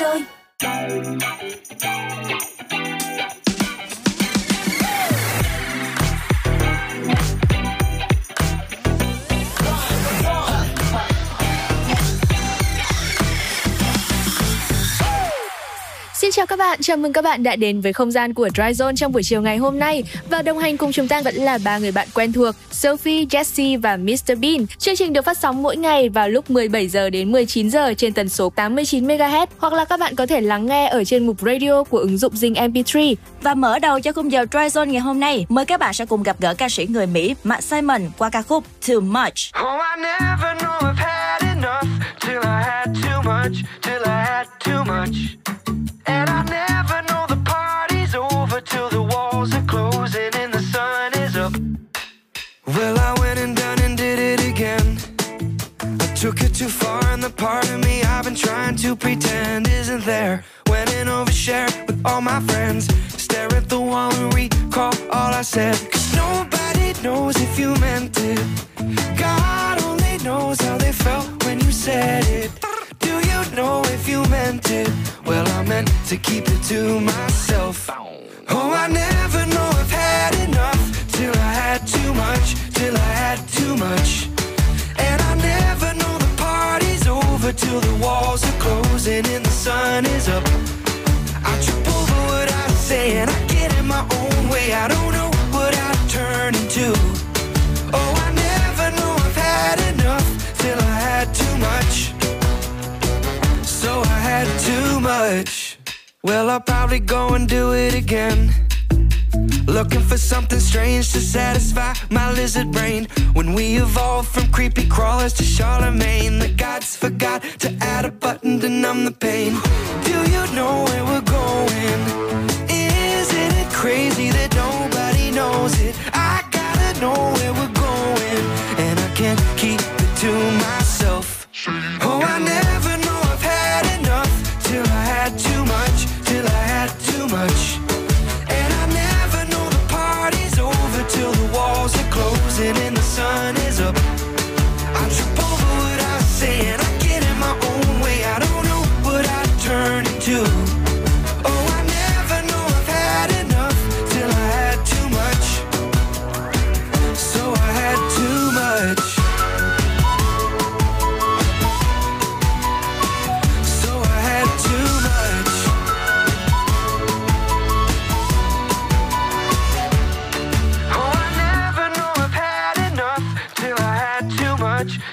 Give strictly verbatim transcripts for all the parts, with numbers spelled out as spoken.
rồi. Xin chào các bạn, chào mừng các bạn đã đến với không gian của Dry Zone trong buổi chiều ngày hôm nay. Và đồng hành cùng chúng ta vẫn là ba người bạn quen thuộc, Sophie, Jessie và mít tơ Bean. Chương trình được phát sóng mỗi ngày vào lúc mười bảy giờ đến mười chín giờ trên tần số tám mươi chín mê ga héc, hoặc là các bạn có thể lắng nghe ở trên mục radio của ứng dụng Zing em pê ba. Và mở đầu cho khung giờ Dry Zone ngày hôm nay, mời các bạn sẽ cùng gặp gỡ ca sĩ người Mỹ Matt Simon qua ca khúc Too Much. Oh, I never know I've had enough till I had too much, till I had too much. And I never know the party's over till the walls are closing and the sun is up. Well, I went and done and did it again. I took it too far and the part of me I've been trying to pretend isn't there. Went and overshared with all my friends. Stare at the wall and recall all I said. Cause nobody knows if you meant it. God only knows how they felt when you said it. Do you know if you meant it? Well, I meant to keep it to myself. Oh, I never know I've had enough till I had too much, till I had too much. And I never know the party's over till the walls are closing and the sun is up. I trip over what I say and I get in my own way. I don't know what I turn into. Oh, I never know I've had enough till I had too much. So I had too much. Well, I'll probably go and do it again. Looking for something strange to satisfy my lizard brain. When we evolved from creepy crawlers to Charlemagne, the gods forgot to add a button to numb the pain. Do you know where we're going? Isn't it crazy that nobody knows it? I gotta know where we're going, and I can't keep it to myself. Oh, I never know I've had enough till I had too much, till I had too much. And I never know the party's over till the walls are closing and the sun is up. I trip over what I say and I get in my own way. I don't know what I turn into. Oh, I never know I've had enough till I had too much. So I had too much.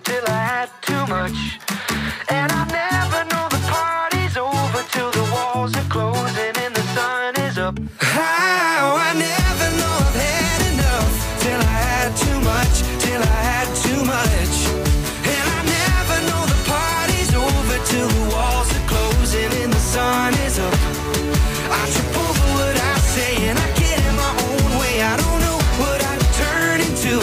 Till I had too much. And I never know the party's over till the walls are closing and the sun is up. How I never know I've had enough till I had too much, till I had too much. And I never know the party's over till the walls are closing and the sun is up. I trip over what I say and I get in my own way. I don't know what I turn into.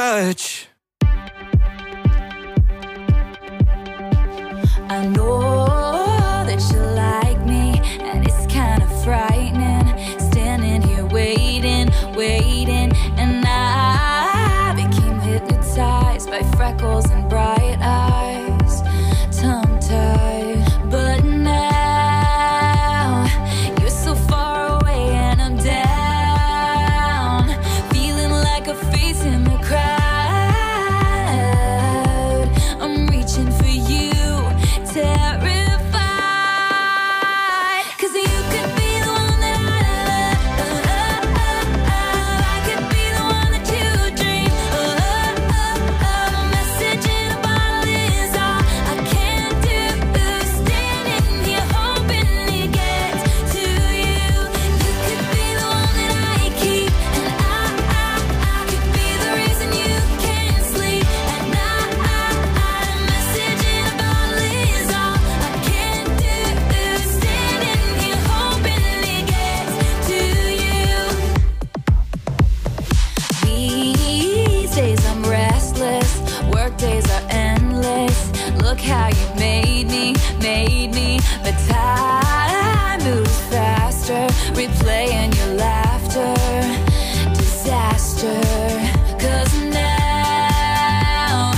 Much. I know that you like me, and it's kind of frightening, standing here waiting, waiting, and I became hypnotized by freckles and bright eyes, tongue-tied, but now you're so far away and I'm down, feeling like a face in the crowd. made me, but time moves faster, replaying your laughter, disaster. Cause now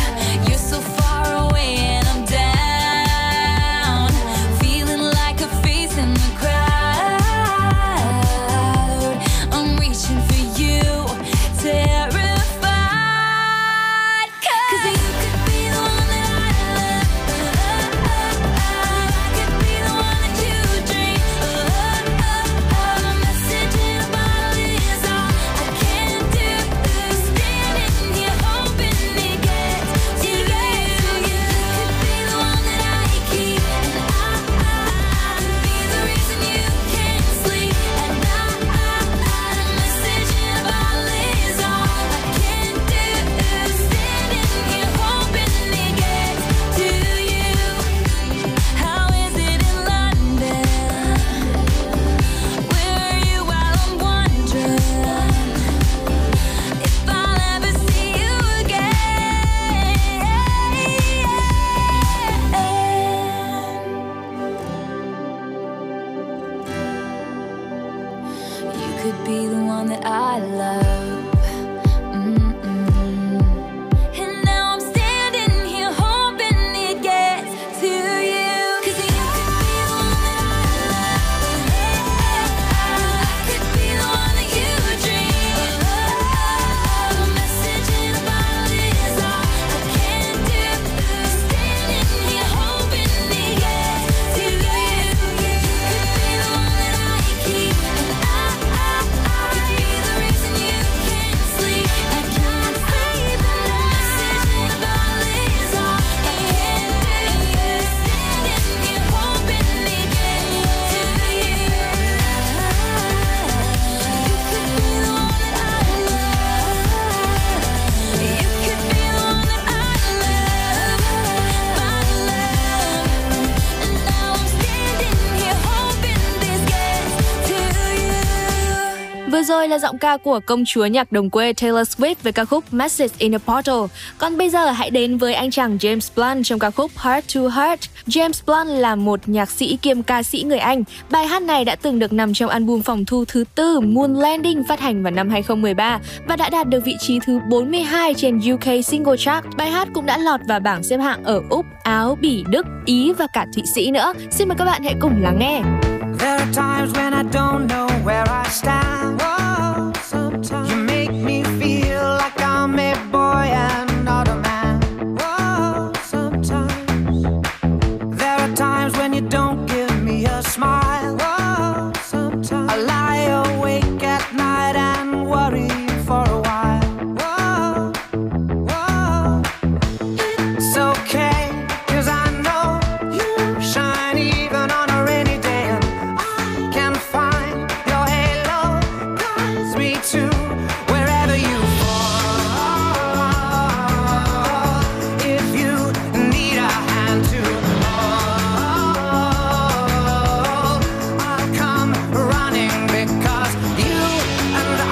you're so far away and I'm down, feeling like a face in the crowd. I'm reaching for you, terrified. Cause you could be the one that I love. Oh, oh, oh, oh. I could be the one that you dream. Oh, oh, oh, oh. A message in a bottle is all I can do. Standing here hoping it gets to you. You could be the one that I keep. And I, I, I could be the reason you can't sleep. And I, I, I. A message in a bottle is all I can do. Standing here hoping it gets to you. How is it in London? Where are you while I'm wondering if I'll ever see you again? You could be the one that I love. Mm-mm. And now I'm standing here hoping it gets to you. Cause you could be the one that I love. I could be the one that you dream. Oh, oh, oh. A message in a bottle is all I can do. Standing here hoping it gets to you. You could be the one that I keep. And I, I, I could be the reason you can't sleep. I can't sleep. And a message in a bottle is all I can do. Standing here hoping it gets to you. You could be the one that I love. You could be the one that I love. My love. And now I'm standing here hoping this gets to you. Vừa rồi là giọng ca của công chúa nhạc đồng quê Taylor Swift với ca khúc Message in a Bottle. Còn bây giờ hãy đến với anh chàng James Blunt trong ca khúc Heart to Heart. James Blunt là một nhạc sĩ kiêm ca sĩ người Anh. Bài hát này đã từng được nằm trong album phòng thu thứ tư Moon Landing phát hành vào năm hai không một ba và đã đạt được vị trí thứ bốn mươi hai trên u ca Single Chart. Bài hát cũng đã lọt vào bảng xếp hạng ở Úc, Áo, Bỉ, Đức, Ý và cả Thụy Sĩ nữa. Xin mời các bạn hãy cùng lắng nghe. There are times when I don't know where I stand. Whoa, sometimes you make me feel like I'm a boy and not a man. Whoa, sometimes there are times when you don't give me a smile. Whoa, sometimes I lie awake at night and worry for a while. Whoa, whoa, it's okay, cause I know you shine even on a rainy day. And I can find your halo, guides me to wherever you fall. If you need a hand to hold, I'll come running because you and I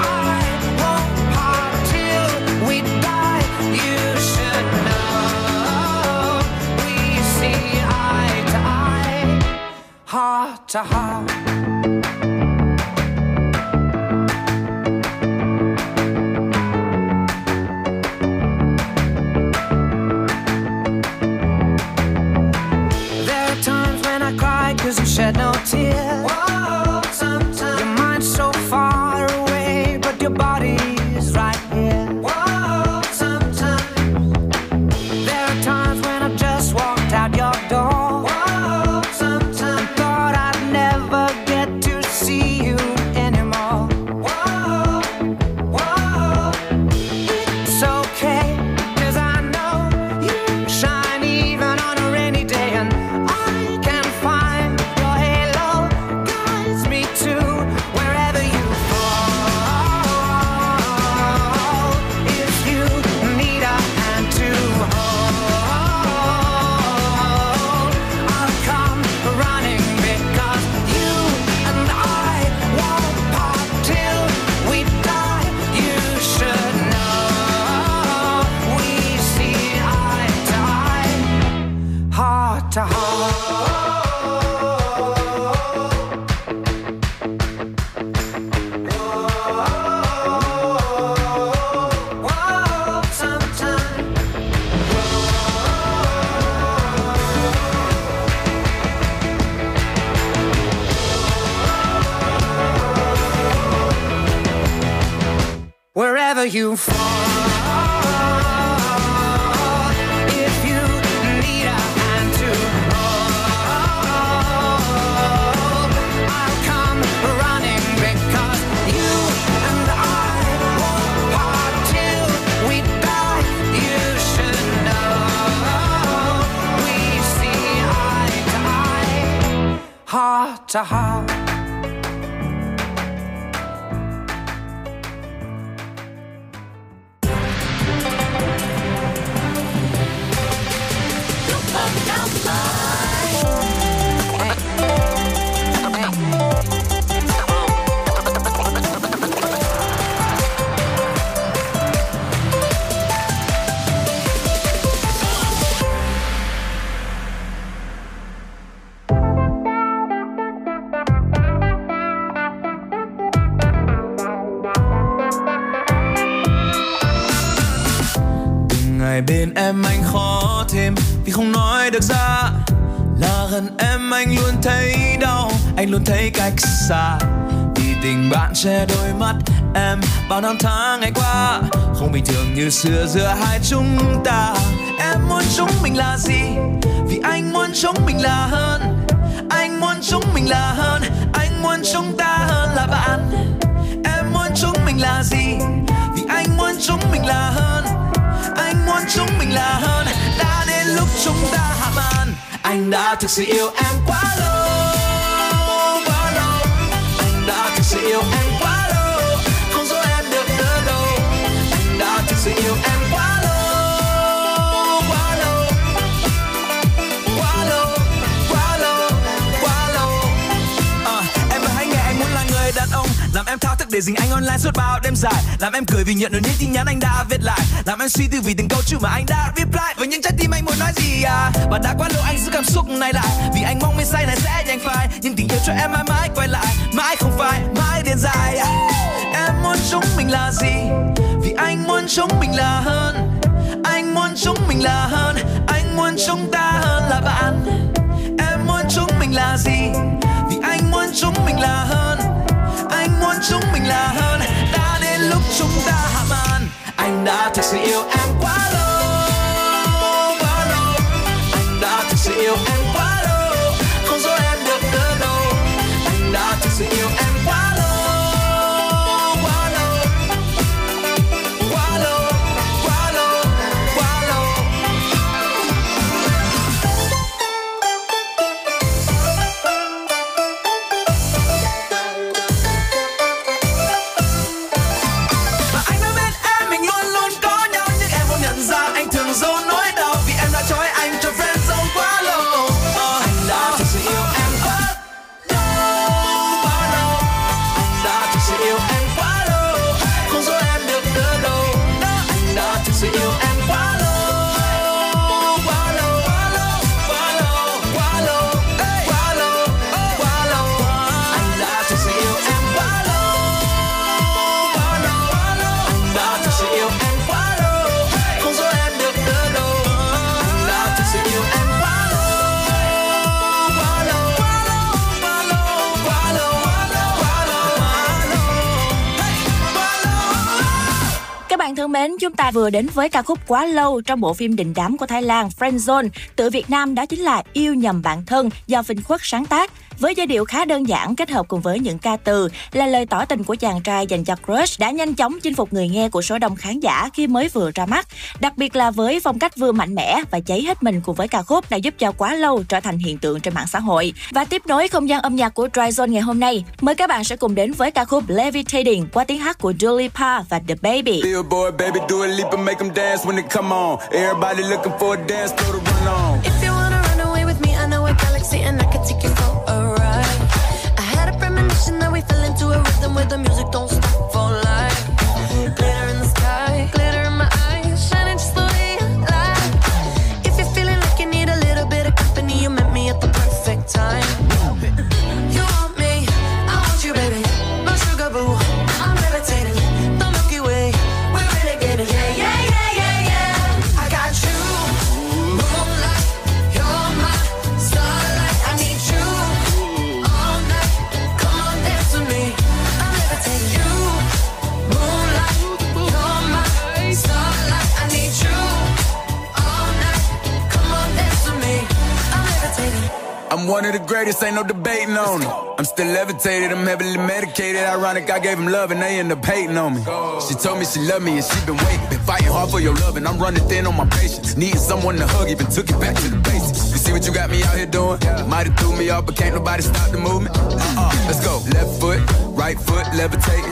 won't part till we die. You should know we see eye to eye, heart to heart. There are times when I cry cause you shed no tears. Whoa, sometimes your mind's so far away, but your body is right here. Whoa, sometimes there are times when I just walked out your door. Whoa, sometimes and thought I'd never get to see you anymore. Whoa, whoa, it's okay, cause I know you shine even on a rainy day. And I can find your halo, guides me to wherever you fall. Wherever you fall, if you need a hand to hold, I'll come running because you and I won't part till we die. You should know we see eye to eye, heart to heart. Bên em anh khó thêm vì không nói được ra là gần em anh luôn thấy đau, anh luôn thấy cách xa vì tình bạn che đôi mắt em bao năm tháng ngày qua không bình thường như xưa giữa hai chúng ta. Em muốn chúng mình là gì vì anh muốn chúng mình là hơn, anh muốn chúng mình là hơn, anh muốn chúng ta hơn là bạn. Em muốn chúng mình là gì vì anh muốn chúng mình là hơn, anh muốn chúng mình là hơn. Đã đến lúc chúng ta hạ màn. Anh đã thực sự yêu em quá lâu, quá lâu. Anh đã thực sự yêu em quá lâu, không dối em được nữa đâu. Anh đã thực sự yêu em quá lâu, quá lâu. Quá lâu, quá lâu, quá lâu. à, Em ơi hãy nghe anh muốn là người đàn ông, làm em thao thức để dính anh online suốt bao đêm dài, làm em cười vì nhận được những tin nhắn anh đã viết lại, làm em suy tư vì từng câu chữ mà anh đã reply với những trái tim anh muốn nói gì à. Và đã quá lâu anh giữ cảm xúc này lại vì anh mong mê say này sẽ nhanh phai, nhưng tình yêu cho em mãi mãi quay lại, mãi không phai, mãi đến dài. Em muốn chúng mình là gì vì anh muốn chúng mình là hơn, anh muốn chúng mình là hơn, anh muốn chúng ta hơn là bạn. Em muốn chúng mình là gì vì anh muốn chúng mình là hơn, anh muốn chúng mình là hơn. Đã đến lúc chúng ta hạ màn. Anh đã thực sự yêu em quá lâu, quá lâu. Anh đã thực sự yêu em quá lâu, không dối em được nữa đâu. Anh đã thực sự yêu em quá lâu, quá lâu. Quá lâu, quá lâu, quá lâu. Thân mến, chúng ta vừa đến với ca khúc Quá Lâu trong bộ phim đình đám của Thái Lan Friendzone, tựa Việt Nam đó chính là Yêu Nhầm Bạn Thân do Vinh Khuất sáng tác. Với giai điệu khá đơn giản kết hợp cùng với những ca từ là lời tỏ tình của chàng trai dành cho crush đã nhanh chóng chinh phục người nghe của số đông khán giả khi mới vừa ra mắt. Đặc biệt là với phong cách vừa mạnh mẽ và cháy hết mình cùng với ca khúc đã giúp cho Quá Lâu trở thành hiện tượng trên mạng xã hội. Và tiếp nối không gian âm nhạc của Dry Zone ngày hôm nay, mời các bạn sẽ cùng đến với ca khúc Levitating qua tiếng hát của Dua Lipa và DaBaby. Billboard baby Dua Lipa make them dance when they come on. Everybody looking for a dance floor to run on. If you wanna run away with me, I know a galaxy and I can take you for a ride. I had a premonition that we fell into a rhythm where the music don't stop for life. Glitter in the sky, glitter in my eyes, shining just the way I like. If you're feeling like you need a little bit of company, you met me at the perfect time. You want me, I want you baby, my sugar boo, I'm levitating. You one of the greatest, ain't no debating on it. I'm still levitated, I'm heavily medicated. Ironic, I gave him love and they end up hating on me. She told me she loved me and she been waiting. Been fighting hard for your love and I'm running thin on my patience. Needing someone to hug, even took it back to the basics. You see what you got me out here doing? Might have threw me off, but can't nobody stop the movement. Uh-uh, let's go. Left foot, right foot, levitating.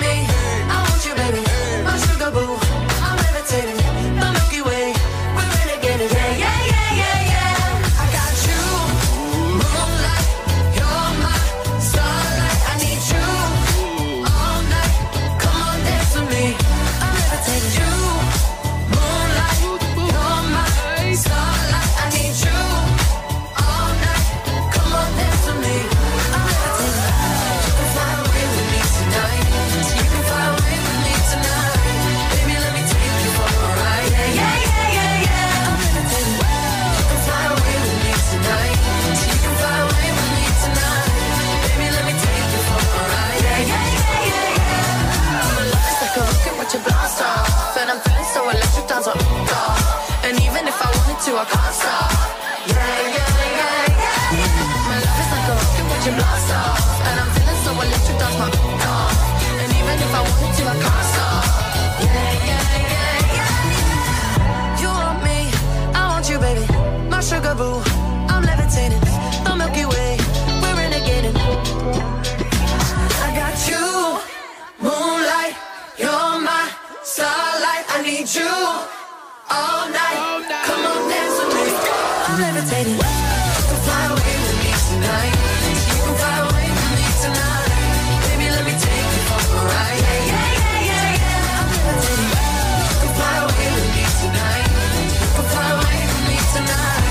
me, I want you, baby. My sugar boo, I'm levitating. My Milky Way, we're renegading. Yeah, yeah, yeah, yeah, yeah. I got you, moonlight. You're my starlight. I need you all night. Come on, dance with me, I'm levitating. You, moonlight. You're my starlight. I need you all night. Come on, dance with me, I'm levitating. You can fly away with me tonight. You can fly away with me tonight. Baby, let me take you for a ride. Yeah, yeah, yeah, yeah, yeah. I'm levitating. You can fly away with me tonight. You can fly away with me tonight. Baby, let me take you for a ride. Yeah, yeah, yeah, yeah, yeah. Your love is like a rocket with your blast off, and I'm feeling so electric, times are off. And even if I wanted to, I can't stop. Yeah, yeah, yeah, yeah, yeah. My love is like a rocket with your blast off, and I'm feeling so electric, times my off. And even if I wanted to, I can't stop. Yeah, yeah, yeah, yeah. You want me, I want you, baby. My sugar boo, I'm levitating. The Milky Way, we're renegading. I got you, moonlight. You're my starlight. I need you all night. Come on, dance with me. I'm levitating. You can fly away with me tonight. You can fly away with me tonight. Baby, let me take you for a ride. Yeah, yeah, yeah, yeah, yeah. I'm levitating. You can fly away with me tonight. You can fly away with me tonight.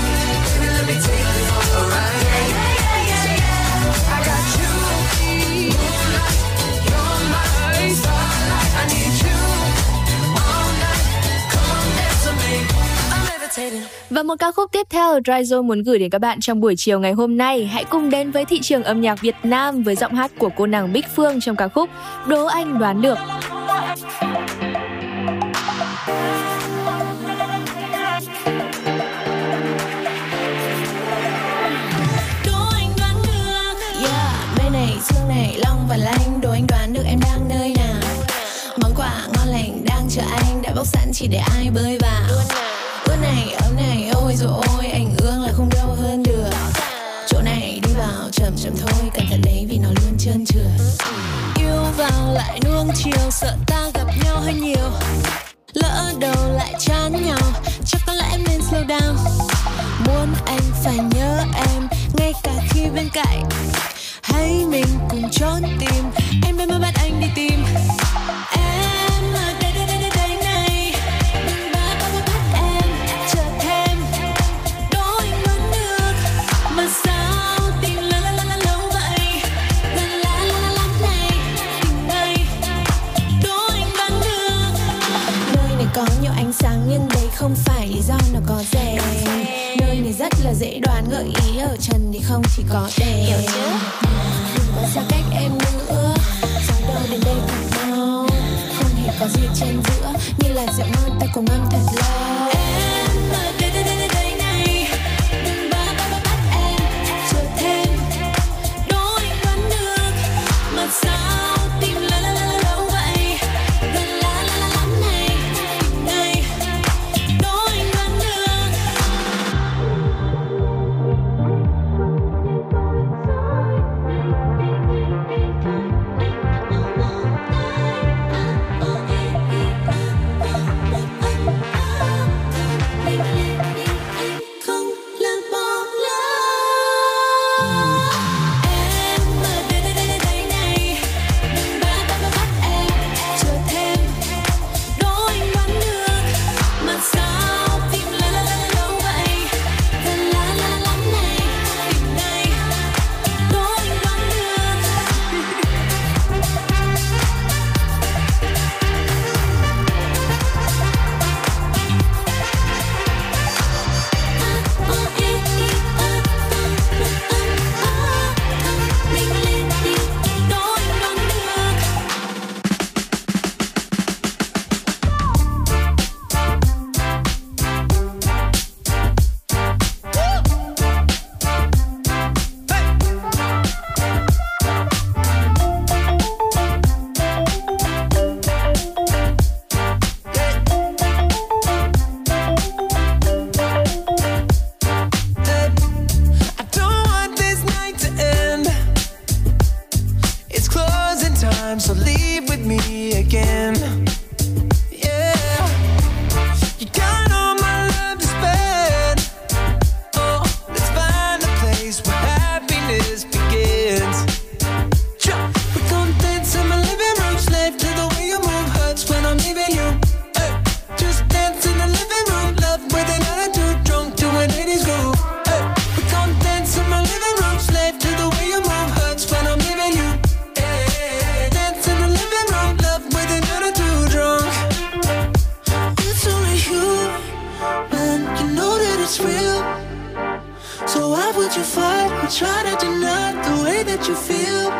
Baby, let me take you for a ride. Yeah, yeah, yeah, yeah, yeah. I got you, moonlight. You're my starlight. I need you all night. Come on, dance with me. I'm levitating. Và một ca khúc tiếp theo Dry Zone muốn gửi đến các bạn trong buổi chiều ngày hôm nay. Hãy cùng đến với thị trường âm nhạc Việt Nam với giọng hát của cô nàng Bích Phương trong ca khúc Đố Anh Đoán Được. Đố anh đoán được. Yeah, mây này, sương này, long và lanh. Đố anh đoán được em đang nơi nào. Món quà ngon lành đang chờ anh, đã bốc sẵn chỉ để ai bơi vào. Ướt này, ấm này, ôi dồi ôi. Anh ương là không đâu hơn được. Chỗ này đi vào chậm chậm thôi. Cẩn thận đấy vì nó luôn trơn trượt. Yêu vào lại nuông chiều. Sợ ta gặp nhau hơi nhiều. Lỡ đầu lại chán nhau. Chắc có lẽ em nên slow down. Muốn anh phải nhớ em ngay cả khi bên cạnh. Hãy mình cùng trốn tìm. Em đang mơ bắt anh đi tìm. Em ở đây đây đây đây đây này. Đừng bá bá bá bắt em. Chờ thêm. Đố anh đoán được. Mà sao tình la la la la lâu vậy. La la la la la này. Tình này. Đố anh đoán được. Nơi này có nhiều ánh sáng nhưng đấy không phải lý do nó có rẻ. Nơi này rất là dễ đoán, gợi ý ở trần thì không chỉ có đèn. Hiểu chứ? Đừng có xa cách em nữa. Gió đâu đến đây cùng nhau. Không hề có gì trên giữa. Như là rượu ngon ta cùng ăn thật lâu. Em ở đây đây đây đây đây này. Đừng bá bá bá bắt em. Chờ thêm. Đố anh đoán được. Mà sao tim la la la la lâu vậy. La la la la la này. Tình này. Đố anh đoán được. time, so leave with me again. Try to deny the way that you feel.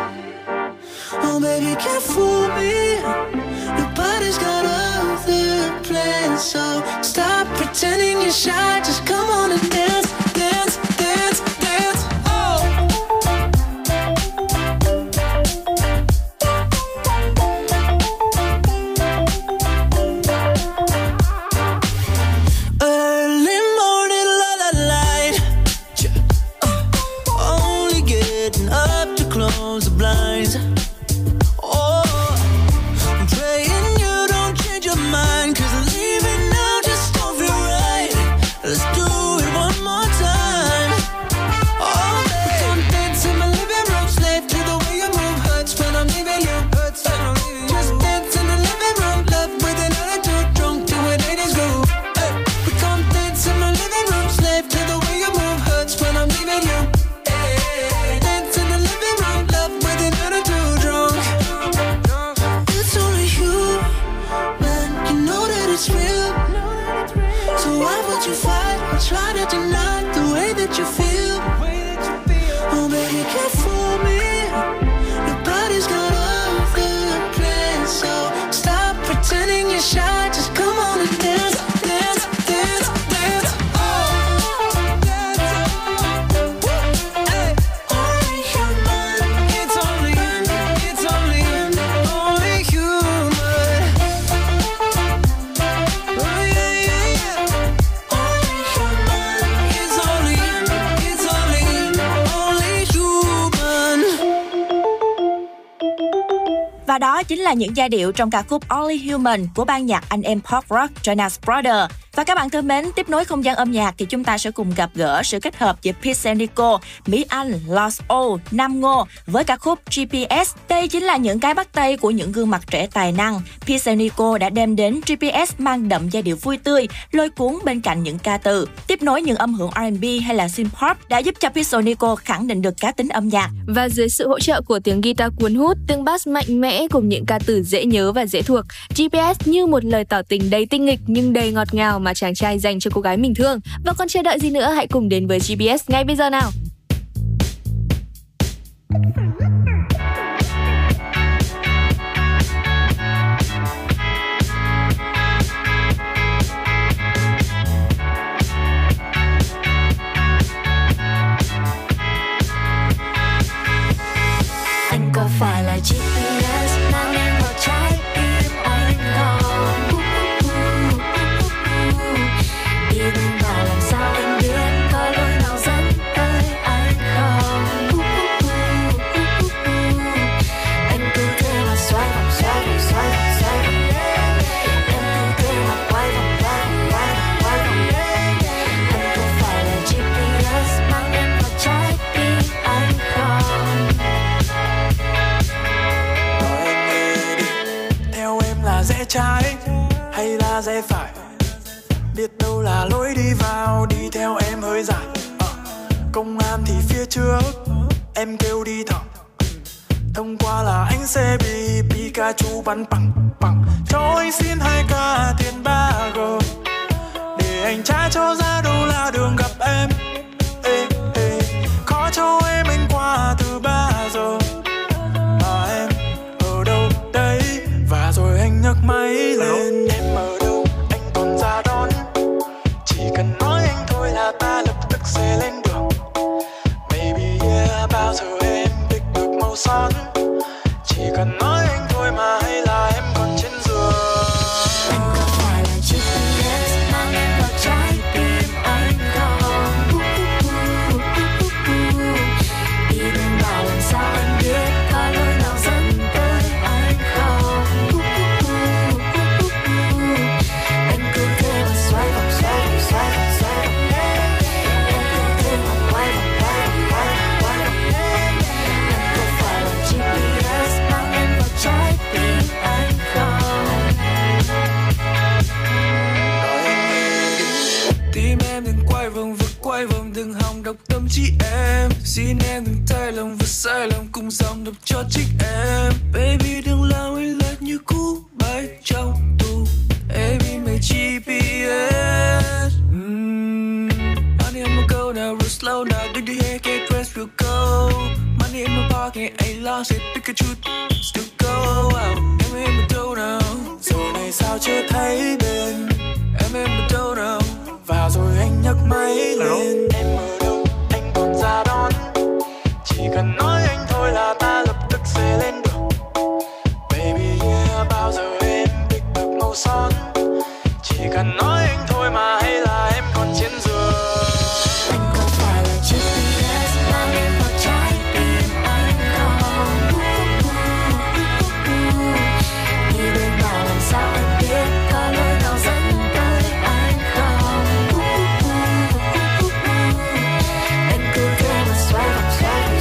Oh baby, can't fool me. Nobody's got other plans, so stop pretending you're shy. Just come on and dance, dance, dance, dance. Oh. Early morning la la light. Up to close the blinds. Oh, I'm praying you don't change your mind, cause leaving now just don't feel right. Let's do it one more time. Oh, babe, I'm dancing my living room, slave to the way you move. Hurts when I'm leaving you, hurts when I'm leaving you. Just dance in the living room, love with another dude, drunk to an eighties groove. Hey, we come dance in my living room, slave to the way you move. Hurts when I'm leaving you. Try to deny the way that you feel. Oh baby, can't fool me. Nobody's got other plans, so stop pretending you're shy. Just come on and dance, dance, dance, dance. Và đó chính là những giai điệu trong ca khúc Only Human của ban nhạc anh em pop rock Jonas Brothers. Và các bạn thân mến, tiếp nối không gian âm nhạc thì chúng ta sẽ cùng gặp gỡ sự kết hợp giữa Pisonico, Mỹ Anh, Lost All Nam Ngô với ca khúc giê pê ét. Đây chính là những cái bắt tay của những gương mặt trẻ tài năng. Pisonico đã đem đến giê pê ét mang đậm giai điệu vui tươi, lôi cuốn bên cạnh những ca từ. Tiếp nối những âm hưởng R and B hay là synth-pop đã giúp cho Pisonico khẳng định được cá tính âm nhạc. Và dưới sự hỗ trợ của tiếng guitar cuốn hút, tiếng bass mạnh mẽ cùng những ca từ dễ nhớ và dễ thuộc, giê pê ét như một lời tỏ tình đầy tinh nghịch nhưng đầy ngọt ngào mà chàng trai dành cho cô gái mình thương. Và còn chờ đợi gì nữa, hãy cùng đến với giê pê ét ngay bây giờ nào. Anh có phải là giê pê ét mang em vào trái tim anh không? Và làm sao anh biết có lối nào dẫn tới anh không? uh, uh, uh, uh, uh, uh. Anh cứ thế mà xoay vòng xoay vòng xoay vòng xoay vòng lên. Em cứ thế mà quay vòng quay vòng quay vòng quay vòng lên. Anh có phải là giê pê ét mang em vào trái tim anh không? Nói anh nghe đi, theo em là rẽ trái hay là rẽ phải? Biết đâu là lối đi vào, đi theo em hơi dài. uh, Công an thì phía trước, em kêu đi thẳng. Thông qua là anh sẽ bị Pikachu bắn bằng bằng. Cho anh xin hai k tiền ba g để anh trả cho ra đâu là đường gặp em. Ê, ê, khó cho em anh qua từ ba giờ mà em ở đâu đấy. Và rồi anh nhấc máy lên. Em ở đâu anh còn ra đón, cần nói anh thôi là ta lập tức sẽ lên đường. Maybe yeah, bao giờ em thích được màu son. Chỉ cần nói anh thôi mà hay là em còn trên giường. Anh có phải là chiếc giê pê ét mang em vào trái tim? chị em. Xin em đừng thay lòng và sai lòng cùng dòng đập cho chính em. Baby đừng lao anh lết như cũ bay trong tù. Baby mày giê pê ét. Mm. Money on my go now, real slow now. Do the hair get dressed real go. Money in my pocket, ain't lost it. Pikachu still go out. Em em một đâu nào. Rồi này sao chưa thấy bên. Em em một đâu nào. Và rồi anh nhấc máy lên. Em ở đâu, anh còn ra đón. Chỉ cần nói anh thôi là ta lập tức sẽ lên đường. Baby yeah, bao giờ em tích được màu son. Chỉ cần nói anh thôi mà hay là em còn trên giường. Anh có phải là chiếc giê pê ét mang em vào trái tim anh không? Đi bên nào làm sao anh biết có lối nào dẫn tới anh không? Anh cứ thế mà xoay vòng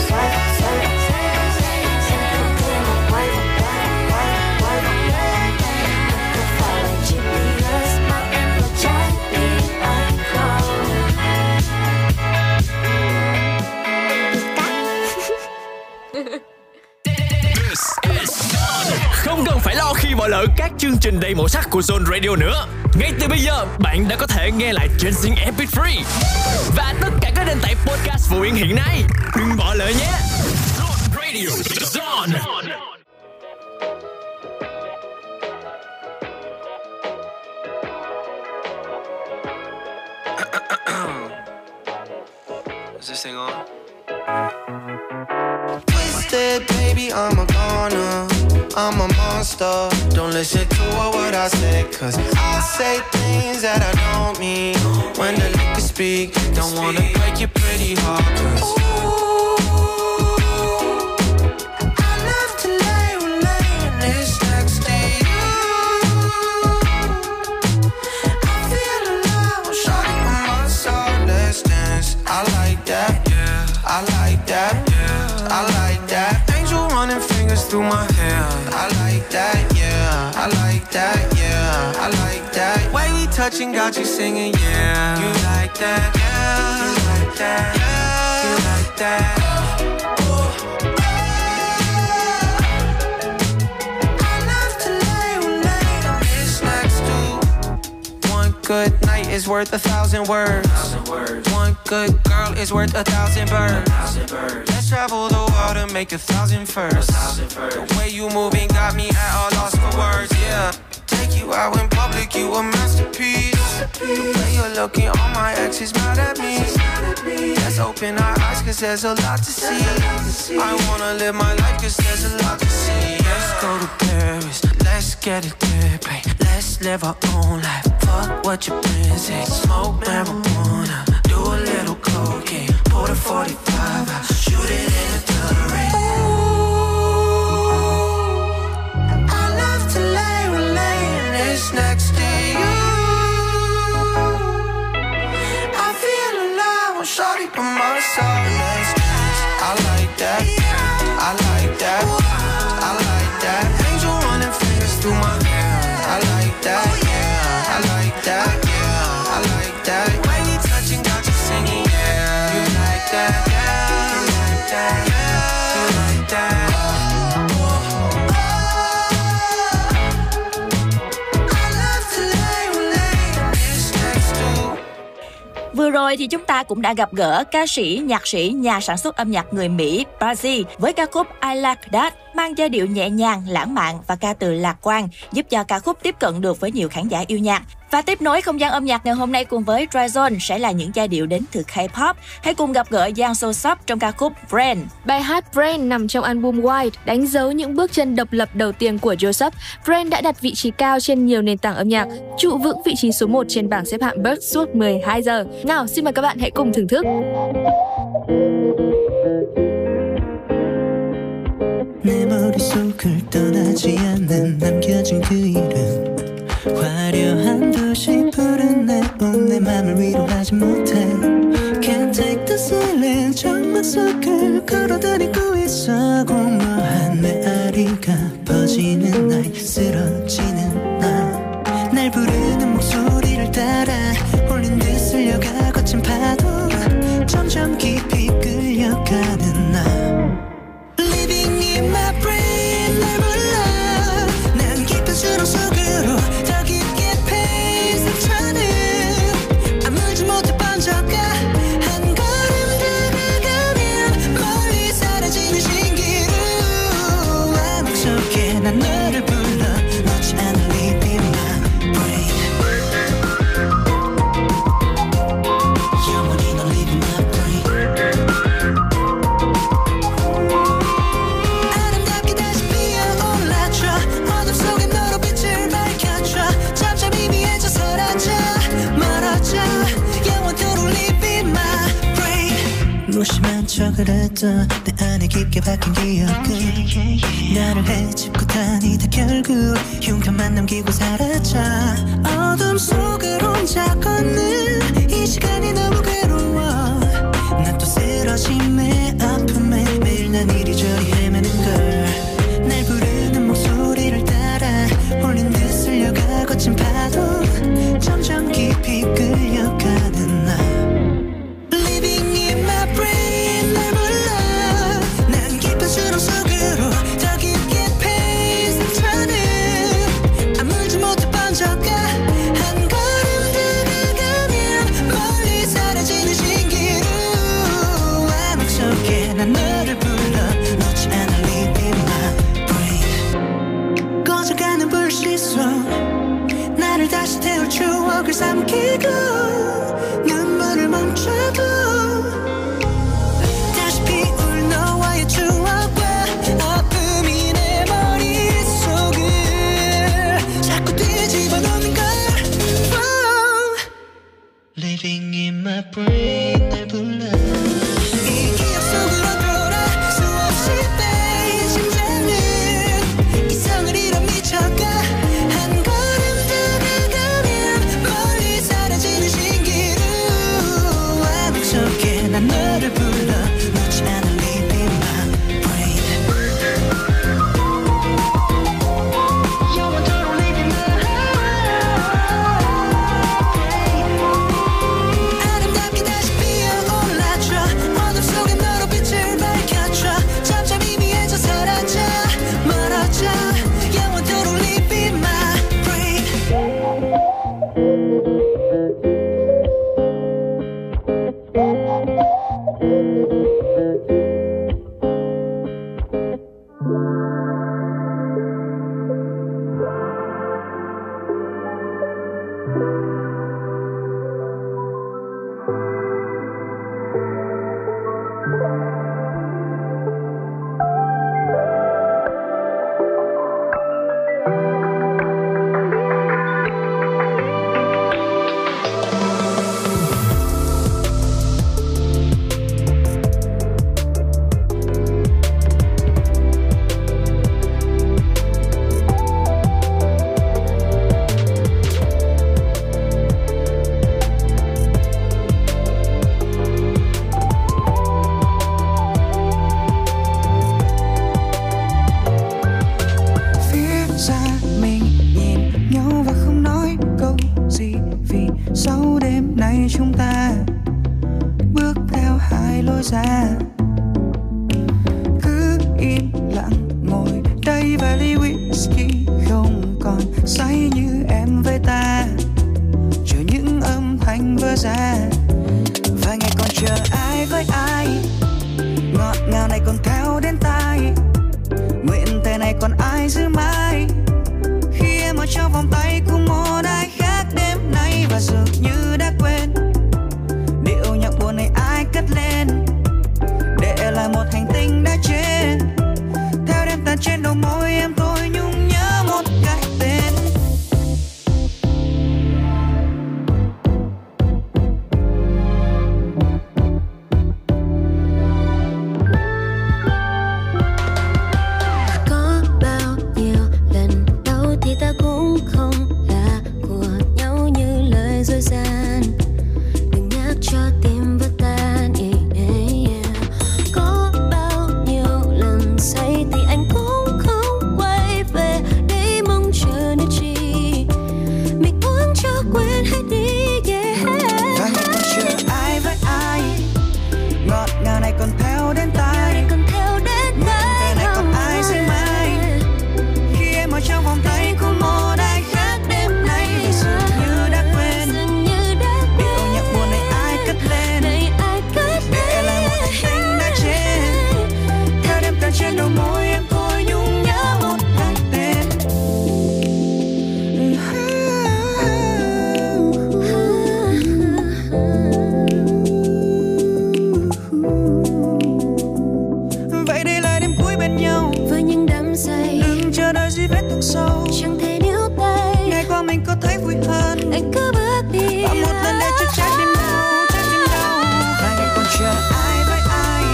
xoay vòng xoay vòng xoay vòng xoay vòng xoay vòng xoay. Anh cứ thế mà quay vòng quay vòng quay vòng quay vòng quay. Anh có phải là chiếc giê pê ét mang em vào trái tim anh không? Không cần phải lo khi bỏ lỡ các chương trình đầy màu sắc của Zone Radio nữa. Ngay từ bây giờ, bạn đã có thể nghe lại trên Zing em pê ba và tất cả các nền tảng podcast phổ biến hiện nay. Đừng bỏ lỡ nhé. Zone Radio, Zone. Is this thing on? Twisted baby, I'm a goner. I'm a monster. Don't listen to a word I say, cause I say things that I don't mean. When the liquor speak, don't wanna break your pretty heart. Cause ooh, I love to lay when laying this next to you. I feel alive, shawty on my soul. Let's dance. I like that, yeah. I like that, yeah. I like that. Running fingers through my hair. I like that, yeah. I like that, yeah. I like that. Way we touching got you singing, yeah. You like that, yeah. You like that, yeah. You like that. Oh, oh, oh. I love to lay when laying on this next to. One good night is worth a thousand words. One good girl is worth a thousand birds. Travel the world and make a thousand firsts. The way you moving got me at a loss for words, yeah. Take you out in public, you a masterpiece. The way you're looking, all my exes mad at me. Let's open our eyes, cause there's a lot to see. I wanna live my life, cause there's a lot to see. Let's go to Paris, let's get it there, babe. Let's live our own life, fuck what your friends say. Smoke marijuana, do a little cocaine. Pull the forty-five out, shoot it in the turret. Ooh, I love to lay when laying this next to you. I feel alive when shawty put my soul next to you. I like that, I like that, I like that. Angel running fingers through my hair. I like that, yeah, I like that, yeah, I like that. When you touching, got you singing, yeah. You like that, yeah, you like that, yeah, you like that. Oh, oh, oh. I love to lay when laying this next to. Vừa rồi thì chúng ta cũng đã gặp gỡ ca sĩ, nhạc sĩ, nhà sản xuất âm nhạc người Mỹ Gracie với ca khúc I Like That, mang giai điệu nhẹ nhàng, lãng mạn và ca từ lạc quan, giúp cho ca khúc tiếp cận được với nhiều khán giả yêu nhạc. Và tiếp nối không gian âm nhạc ngày hôm nay cùng với Dry Zone sẽ là những giai điệu đến từ K-pop. Hãy cùng gặp gỡ Giang So Soft trong ca khúc Brain. Bài hát Brain nằm trong album White, đánh dấu những bước chân độc lập đầu tiên của Joseph. Brain đã đặt vị trí cao trên nhiều nền tảng âm nhạc, trụ vững vị trí số một trên bảng xếp hạng Billboard suốt mười hai giờ. Nào, xin mời các bạn hãy cùng thưởng thức. 내 머릿속을 떠나지 않는 남겨진 그 이름 화려한 듯이 푸른 내봄 내 맘을 위로하지 못해 Can't take the silence 정막 속을 걸어다니고 있어 공허한 내 아리가 퍼지는 날 쓰러지는 날 날 부르는 목소리를 따라 홀린 듯 쓸려가 거친 파도 점점 깊이 그랬던 내 안에 깊게 박힌 기억은 나를 헤집고 다니다 결국 흉감만 남기고 사라져 어둠 속을 혼자 걷는 이 시간이 너무 괴로워 나 또 쓰러짐에 아픔에 매일 난 이리저리 헤매는 걸 날 부르는 목소리를 따라 홀린 듯 쓸려가 거친 파도 점점 깊이 끌려가는 나 추억을 삼키고 눈물을 멈추고 다시 피울 너와의 추억과 아픔이 내 머릿속을 자꾸 뒤집어 놓는 걸 oh. Living in my brain 날 불러 Ai với ai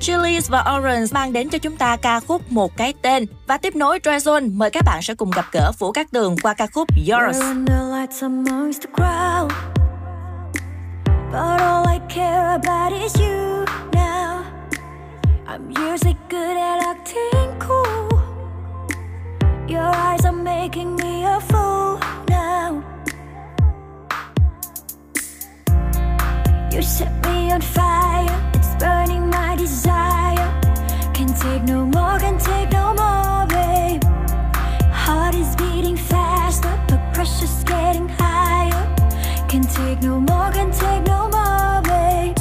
Chillies và Orange mang đến cho chúng ta ca khúc Một Cái Tên. Và tiếp nối Dry Zone, mời các bạn sẽ cùng gặp gỡ Vũ Cát Tường qua ca khúc Yours. Your eyes are making me a fool now. You set me on fire, it's burning my desire. Can't take no more, can't take no more, babe. Heart is beating faster, but pressure's getting higher. Can't take no more, can't take no more, babe.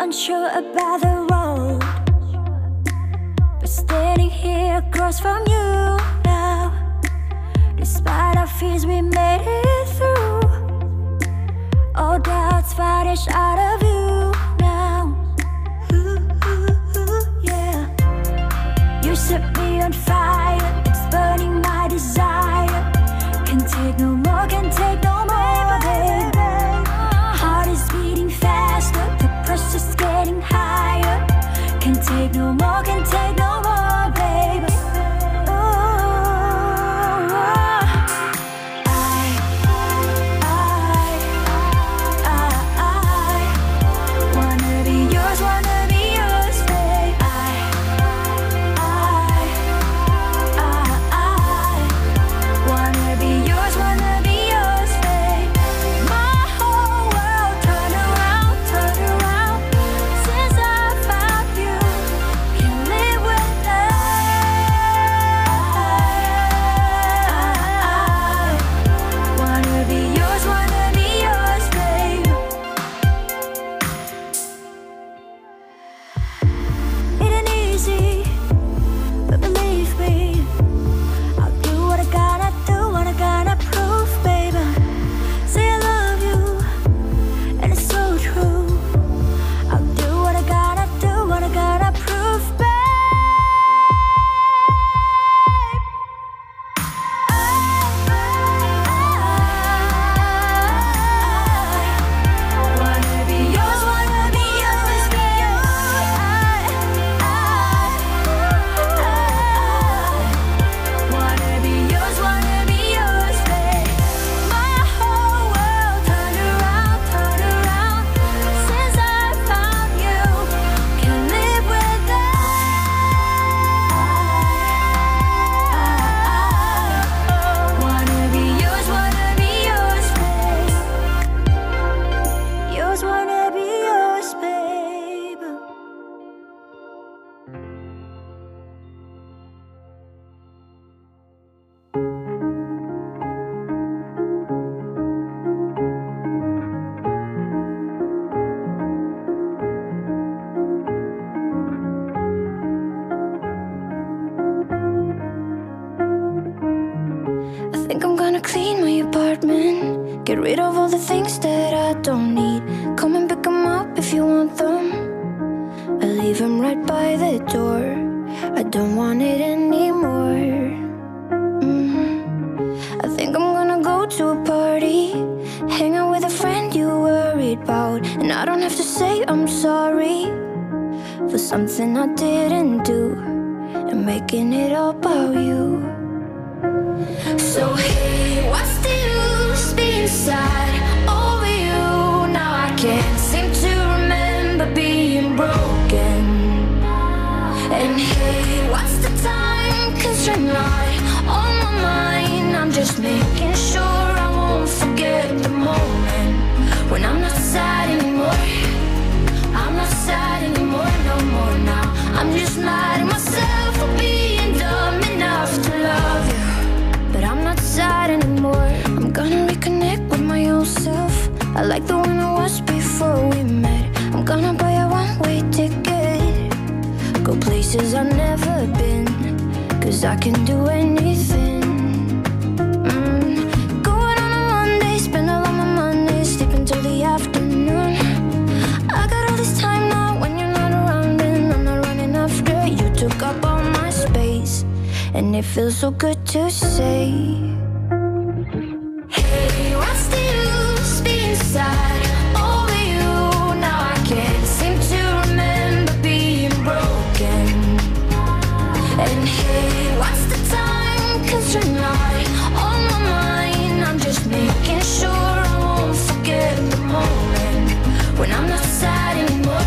Unsure about the road, but standing here across from you now. Despite our fears, we made it through. All doubts vanished out of you now. Ooh, ooh, ooh, yeah. You set me on fire, it's burning my desire. Can take no more, can take no more, baby. Heart is beating faster. Pressure's getting higher. Can't take no more, can't take no more, baby. Ooh, I, I, I, I wanna be yours, wanna be yours, babe. I, I, I, I wanna be yours, wanna be yours, babe. My whole world turn around, turn around. and it feels so good to say. Hey, what's the use being sad over you? Now I can't seem to remember being broken. And hey, what's the time? 'Cause you're not on my mind. I'm just making sure I won't forget the moment when I'm not sad anymore.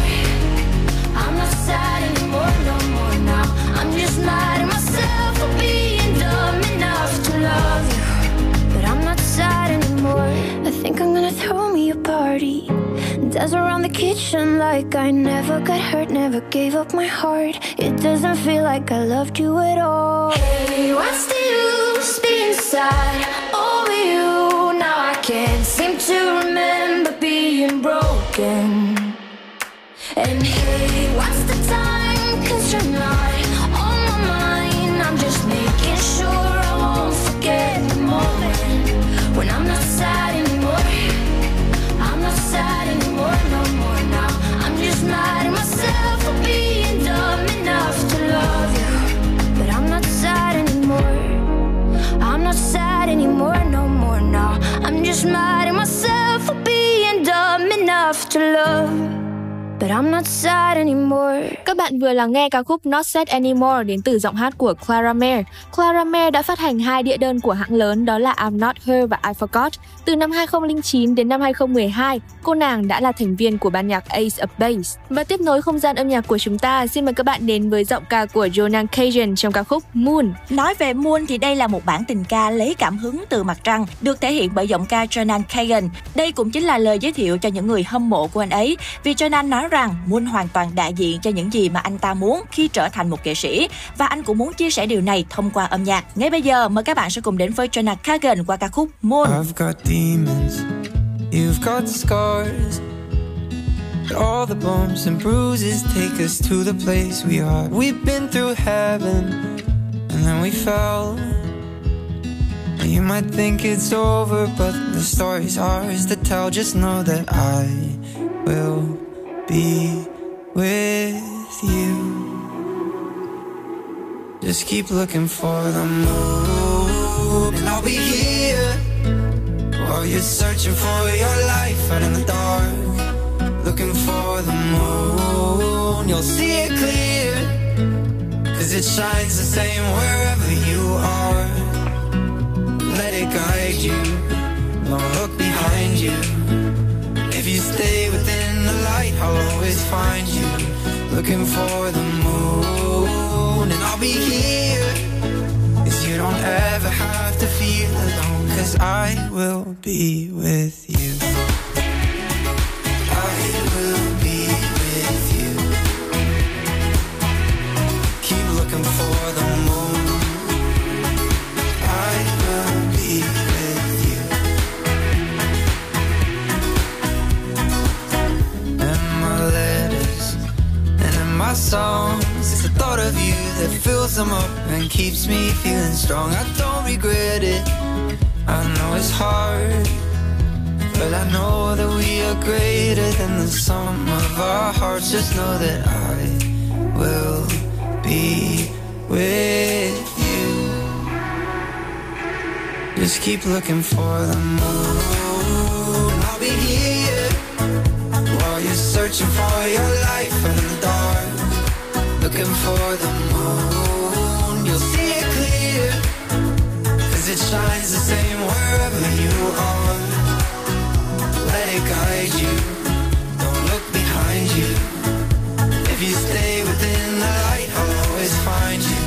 I'm not sad anymore, no more now. I'm just mad at myself for being dumb enough to love you. But I'm not sad anymore. I think I'm gonna throw me a party, dance around the kitchen like I never got hurt, never gave up my heart. It doesn't feel like I loved you at all. Hey, what's the use being sad over you? Now I can't seem to remember being broken. And hey, what's the time? 'Cause you're not on my mind. I'm just making sure I won't forget the moment when I'm not sad anymore. I'm not sad anymore, no more now. I'm just mad at myself for being dumb enough to love you. But I'm not sad anymore. I'm not sad anymore, no more now. I'm just mad at myself for being dumb enough to love. But I'm not sad anymore. Các bạn vừa lắng nghe ca khúc Not Sad Anymore đến từ giọng hát của Clara May. Clara May đã phát hành hai đĩa đơn của hãng lớn, đó là I'm Not Her và I Forgot. Từ năm hai không không chín đến năm hai không một hai, cô nàng đã là thành viên của ban nhạc Ace of Base. Và tiếp nối không gian âm nhạc của chúng ta, xin mời các bạn đến với giọng ca của Jonan Kagan trong ca khúc Moon. Nói về Moon thì đây là một bản tình ca lấy cảm hứng từ mặt trăng, được thể hiện bởi giọng ca Jonan Kagan. Đây cũng chính là lời giới thiệu cho những người hâm mộ của anh ấy, vì Jonan nói rằng Moon hoàn toàn đại diện cho những gì mà anh ta muốn khi trở thành một nghệ sĩ, và anh cũng muốn chia sẻ điều này thông qua âm nhạc. Ngay bây giờ mời các bạn sẽ cùng đến với Jonan Kagan qua ca khúc Moon. I've got demons, you've got scars, but all the bumps and bruises take us to the place we are. We've been through heaven and then we fell. You might think it's over, but the story's ours to tell. Just know that I will be with you. Just keep looking for the moon, and I'll be here while you're searching for your life out in the dark. Looking for the moon, you'll see it clear, 'cause it shines the same wherever you are. Let it guide you, don't look behind you. If you stay within the light, I'll always find you. Looking for the moon, and I'll be here, 'cause you don't ever have to feel alone, 'cause I will be with you. I will be with you. Keep looking for the moon. I will be with you. In my letters and in my songs, it's the thought of you that fills them up and keeps me feeling strong. I don't regret it. I know it's hard, but I know that we are greater than the sum of our hearts. Just know that I will be with you. Just keep looking for the moon. I'll be here while you're searching for your life in the dark. Looking for the moon, you'll see it clear, 'cause it shines the same wherever you are. Let it guide you, don't look behind you. If you stay within the light, I'll always find you.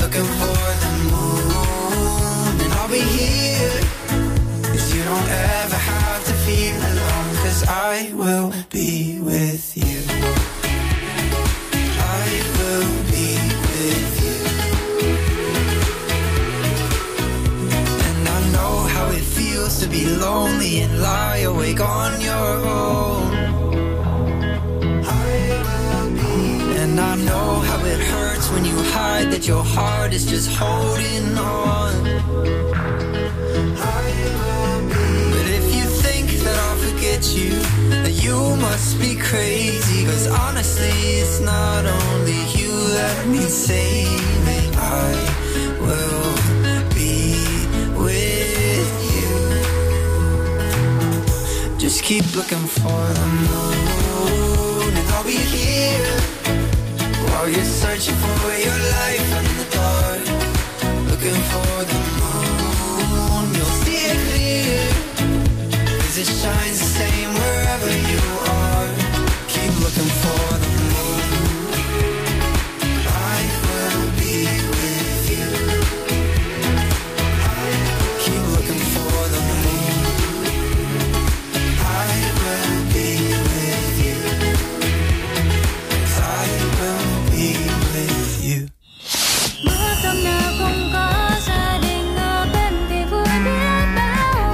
Looking for the moon, and I'll be here, 'cause you don't ever have to feel alone, 'cause I will be with you. I will be with you. To be lonely and lie awake on your own. I will be, and I know how it hurts when you hide that your heart is just holding on. I will be, but if you think that I'll forget you, that you must be crazy, 'cause honestly it's not only you that needs saving. I looking for the moon, and I'll be here while you're searching for your life in the dark. Looking for the moon, you'll see it clear, 'cause it shines the same wherever you are. Keep looking for the moon, I will be with you. Keep looking for the moon, I will be with you. 'Cause I will be with you.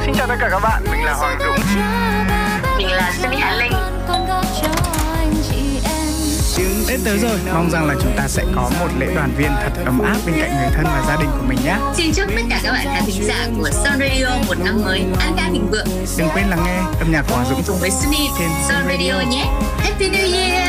Xin chào tất cả các bạn, mình là Hoàng Dũng. Mình là Mỹ Anh. Tết tới rồi, mong rằng là chúng ta sẽ có một lễ đoàn viên thật ấm áp bên cạnh người thân và gia đình của mình nhé. Xin chúc tất cả các bạn khán thính giả của Sun Radio một năm mới an khang thịnh vượng. Đừng quên lắng nghe âm nhạc của Hoàng Dũng cùng với Sunny trên Sun Radio nhé. Happy New Year.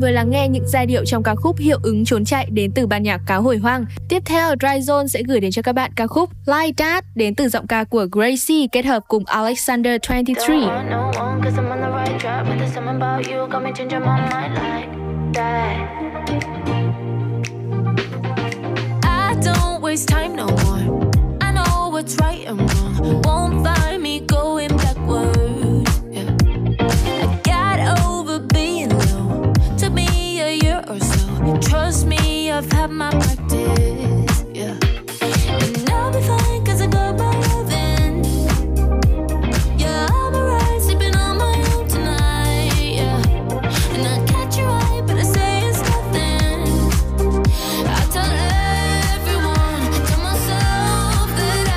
bạn vừa lắng nghe những giai điệu trong ca khúc Hiệu ứng trốn chạy đến từ ban nhạc Cá Hồi Hoang. Tiếp theo, Dry Zone sẽ gửi đến cho các bạn ca khúc Like That đến từ giọng ca của Gracie kết hợp cùng Alexander twenty-three. Trust me, I've had my practice, yeah. And I'll be fine, cause I got my lovin'. Yeah, I'll be right, sleeping on my own tonight, yeah. And I'll catch your eye, but I say it's nothing. I tell everyone, tell myself that I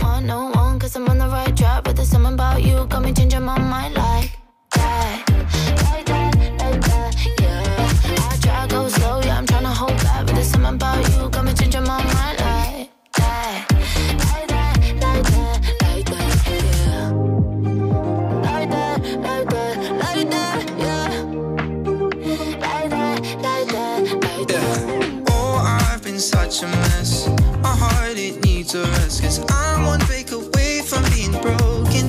don't want no one, cause I'm on the right track. But there's something about you, got me changing my mind like that. About you, got me changing my mind like that, like that, like that, like that, yeah. Like that, like that, like that, yeah. Like that, like that, like that. Oh, I've been such a mess. My heart, it needs a rest. Cause I'm one break away from being broken.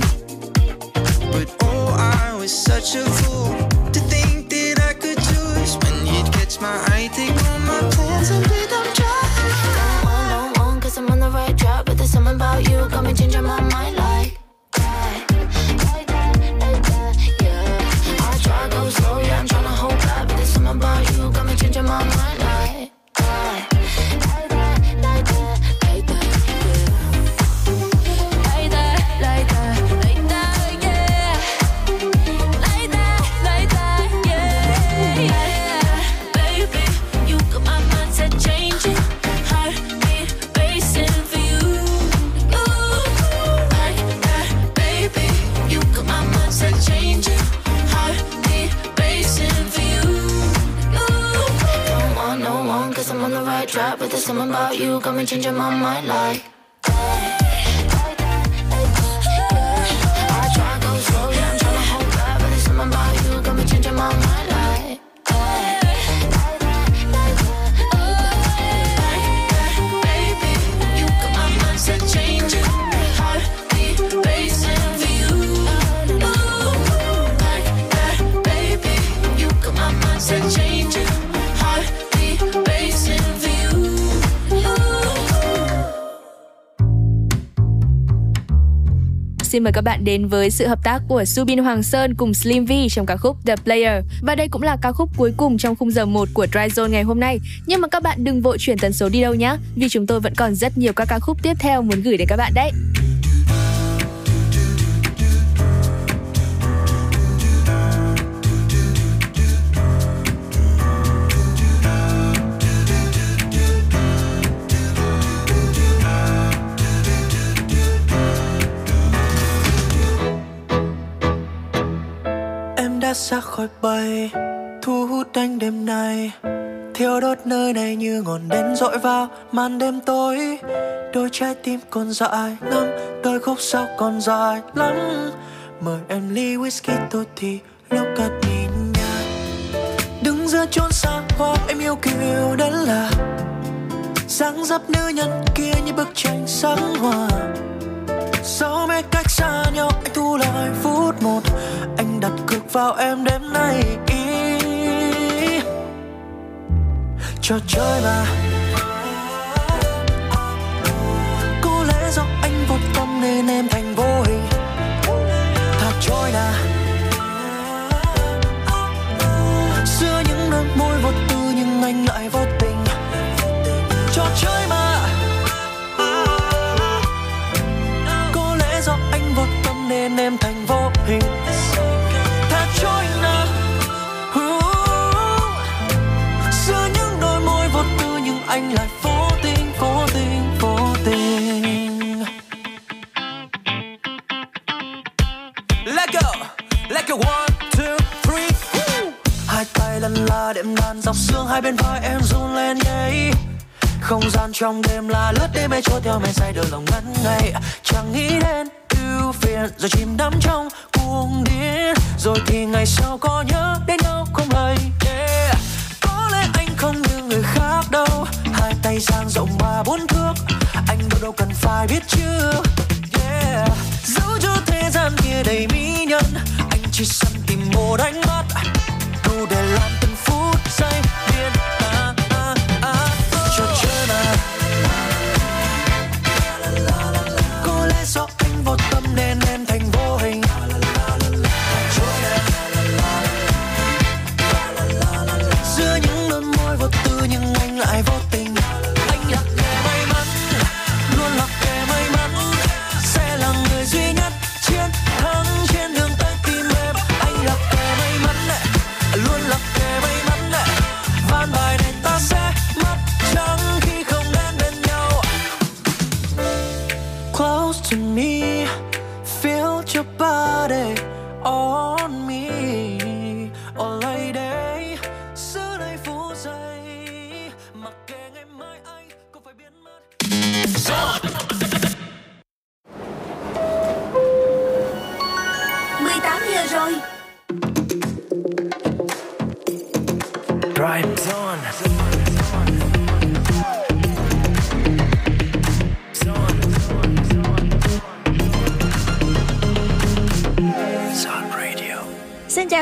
But oh, I was such a fool to think that I could choose. When you'd catch my eye, take all my plans and about you, got me changing my mind like that, like that, like that, yeah. I try to go slow, yeah, I'm trying to hold back, but there's something about you, got me changing my mind like that, like that, like that, like that, yeah. Like that, like that, like that, yeah. Like that, like that, yeah, yeah. Baby, you got my mindset changing, heartbeat racing. Changing, heartbeat racing for you. Ooh. Don't want no one, cause I'm on the right track. But there's something about you, got me changing my mind like that. Like that, like that, yeah. I try to go slow, yeah, I'm trying to hold back. But there's something about you, got me changing my mind like that. Like that, like that, like that. Baby, you got my mindset changing, heartbeat racing. Said changing, heartbeat racing for you. Xin mời các bạn đến với sự hợp tác của Subin Hoàng Sơn cùng Slim V trong ca khúc The Player. Và đây cũng là ca khúc cuối cùng trong khung giờ một của Dry Zone ngày hôm nay. Nhưng mà các bạn đừng vội chuyển tần số đi đâu nhé, vì chúng tôi vẫn còn rất nhiều các ca khúc tiếp theo muốn gửi đến các bạn đấy. Xa khỏi bay thu hút anh đêm nay, thiêu đốt nơi này như ngọn đèn dội vào màn đêm tối. Đôi trái tim còn dại lắm, đôi khúc sao còn dài lắm. Mời em ly whisky tôi thì lúc cất nhìn nhạt. Đứng giữa chốn xa hoa em yêu kiều đến là dáng dấp nữ nhân kia như bức tranh sáng hoa. Sau mấy cách xa nhau anh thu lại phút một, anh đặt cược vào em đêm nay. Ý trò chơi mà có lẽ do anh vô tâm nên em thành vô hình. Thà trôi là giữa những đôi môi vô tư nhưng anh lại vô tình. Trò chơi mà nên em thành vô hình. Thả trôi nào giữa những đôi môi vô tư nhưng anh lại vô tình, vô tình, vô tình. Let go, let go, one, two, three. Woo. Hai tay lăn la đệm đàn dọc xương hai bên vai em run lên nhảy. Không gian trong đêm là lướt đêm mây trôi theo mây say đời lòng ngắn ngày. Chẳng nghĩ đến phiền, rồi chìm đắm trong cuồng điên, rồi thì ngày sau có nhớ đến đâu không hay. phải biết chưa, yeah. Dẫu cho thế gian kia đầy mỹ nhân, anh chỉ sẵn tìm một ánh mắt đủ để làm từng phút giây điên à, à, à, oh. Cho chơi mà có lẽ do anh vô tâm nên em thành vô hình. Giữa những đôi môi vô tư nhưng anh lại vô tình.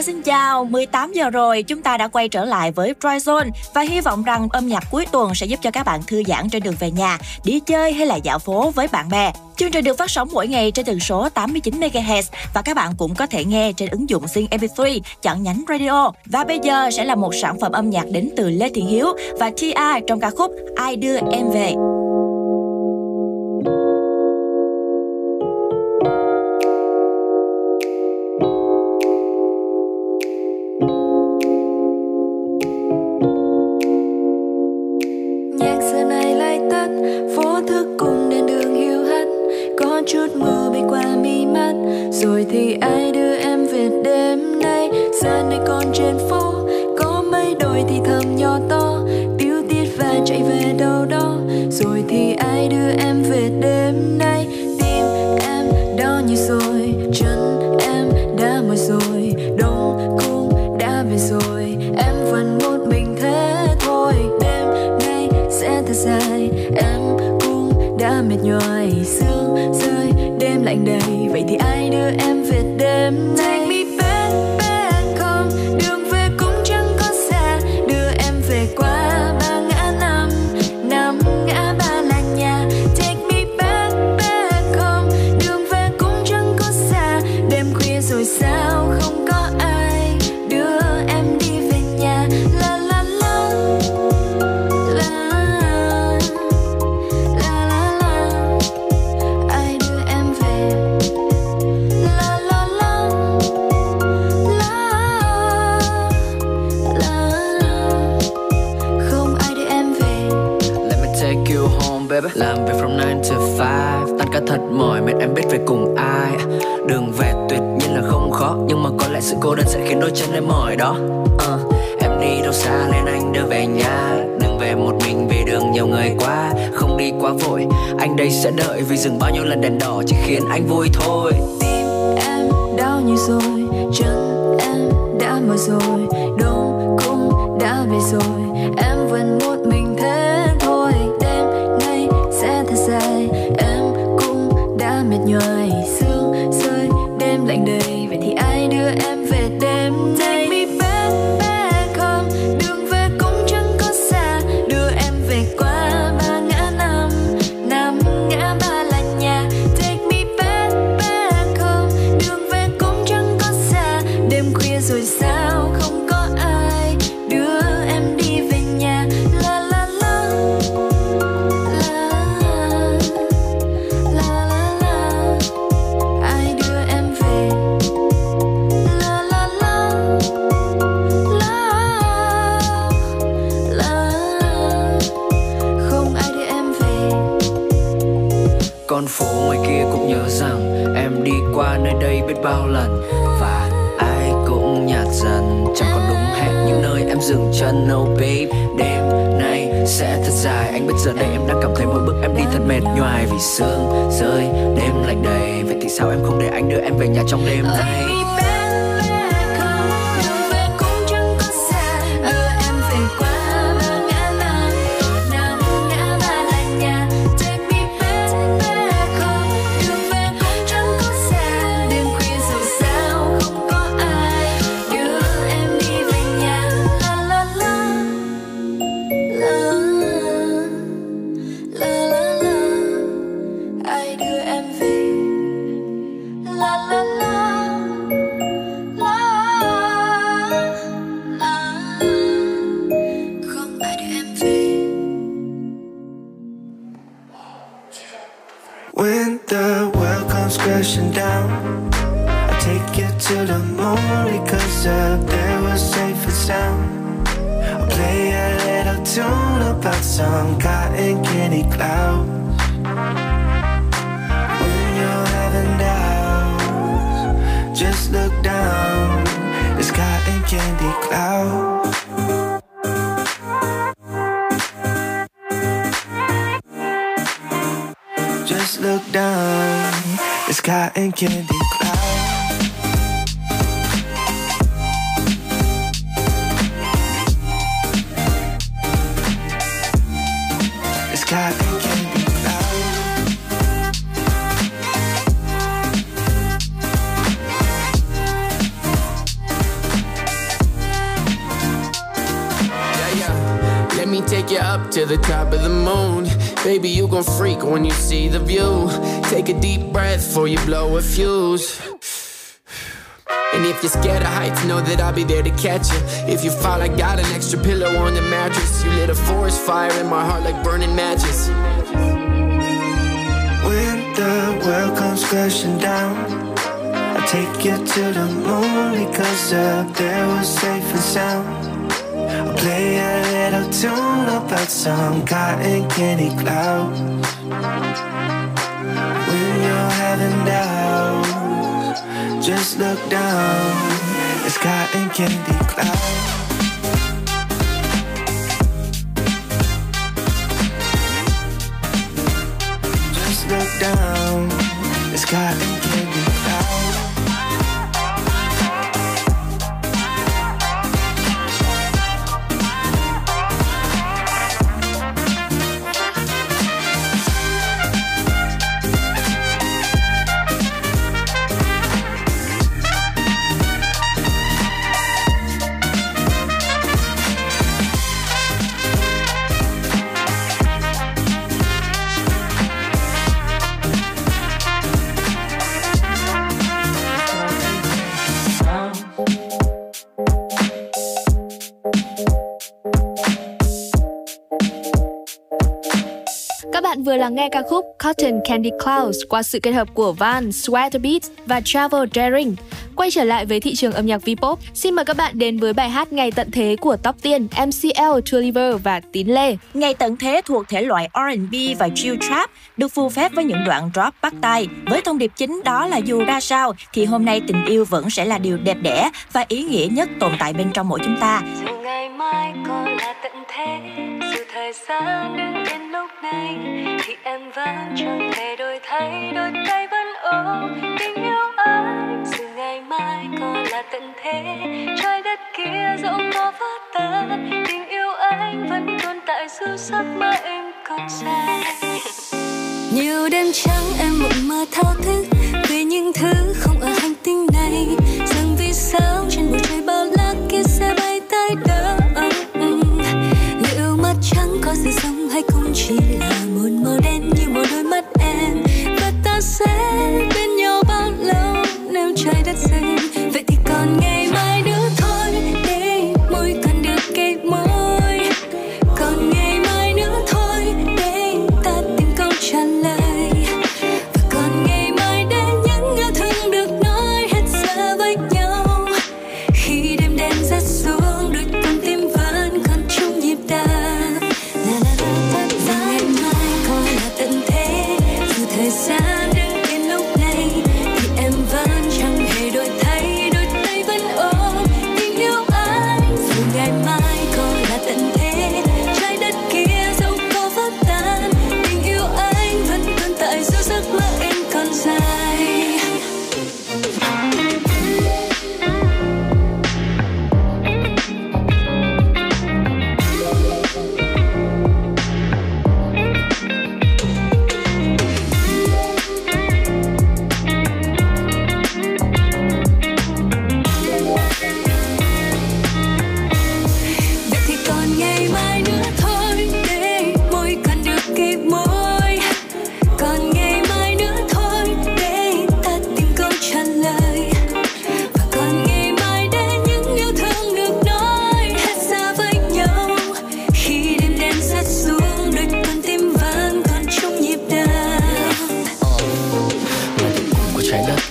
Xin chào, mười tám giờ rồi, chúng ta đã quay trở lại với Dry Zone và hy vọng rằng âm nhạc cuối tuần sẽ giúp cho các bạn thư giãn trên đường về nhà, đi chơi hay là dạo phố với bạn bè. Chương trình được phát sóng mỗi ngày trên tần số tám mươi chín mê ga héc và các bạn cũng có thể nghe trên ứng dụng Zing em pê ba, chọn nhánh radio. Và bây giờ sẽ là một sản phẩm âm nhạc đến từ Lê Thiện Hiếu và Tia trong ca khúc Ai Đưa Em Về. ai đưa em về. La la la la la, không ai đưa em về. When the world comes crashing down, I take you to the moon because up there was safe and sound. Play a little tune about some cotton candy clouds. When you're having doubts, just look down. It's cotton candy clouds. Just look down. It's cotton candy clouds. To the top of the moon, baby, you gon' freak when you see the view. Take a deep breath before you blow a fuse. And if you're scared of heights, know that I'll be there to catch you. If you fall, I got an extra pillow on the mattress. You lit a forest fire in my heart like burning matches. When the world comes crashing down, I'll take you to the moon because up there we're safe and sound. I'll play a little tune about some cotton candy clouds. When you're having doubts, just look down. It's cotton candy clouds. Just look down. It's cotton candy clouds. Vừa là nghe ca khúc Cotton Candy Clouds qua sự kết hợp của Van, Sweater Beat và Travel Daring. Quay trở lại với thị trường âm nhạc V-pop, xin mời các bạn đến với bài hát Ngày Tận Thế của Top Tiên, em xê lờ, Tuliver và Tín Lê. Ngày Tận Thế thuộc thể loại R and B và chill trap, được phù phép với những đoạn drop bắt tai. Với thông điệp chính đó là dù ra sao thì hôm nay tình yêu vẫn sẽ là điều đẹp đẽ và ý nghĩa nhất tồn tại bên trong mỗi chúng ta. Dù ngày mai còn là tận thế, dù thời gian đứng đến lúc này, thì em vẫn chẳng thể đổi thay, đôi tay vẫn ôm tình yêu anh. Dù ngày mai còn là tận thế, trái đất kia dẫu có vỡ tan, tình yêu anh vẫn tồn tại dù giấc mơ em còn xa. Nhiều đêm trắng em mộng mơ thao thức về những thứ không ở hành tinh này, rằng vì sao trên bầu trời bao la kia sẽ bay tới đâu. Liệu mắt trắng có gì sống hay không chỉ là một màu đen như một đôi mắt em, và ta sẽ bên nhau bao lâu nếu trái đất dừng? Vậy thì còn ngày mai nữa thôi, để môi còn được cái môi. Còn ngày mai nữa thôi, để ta tìm câu trả lời. Và còn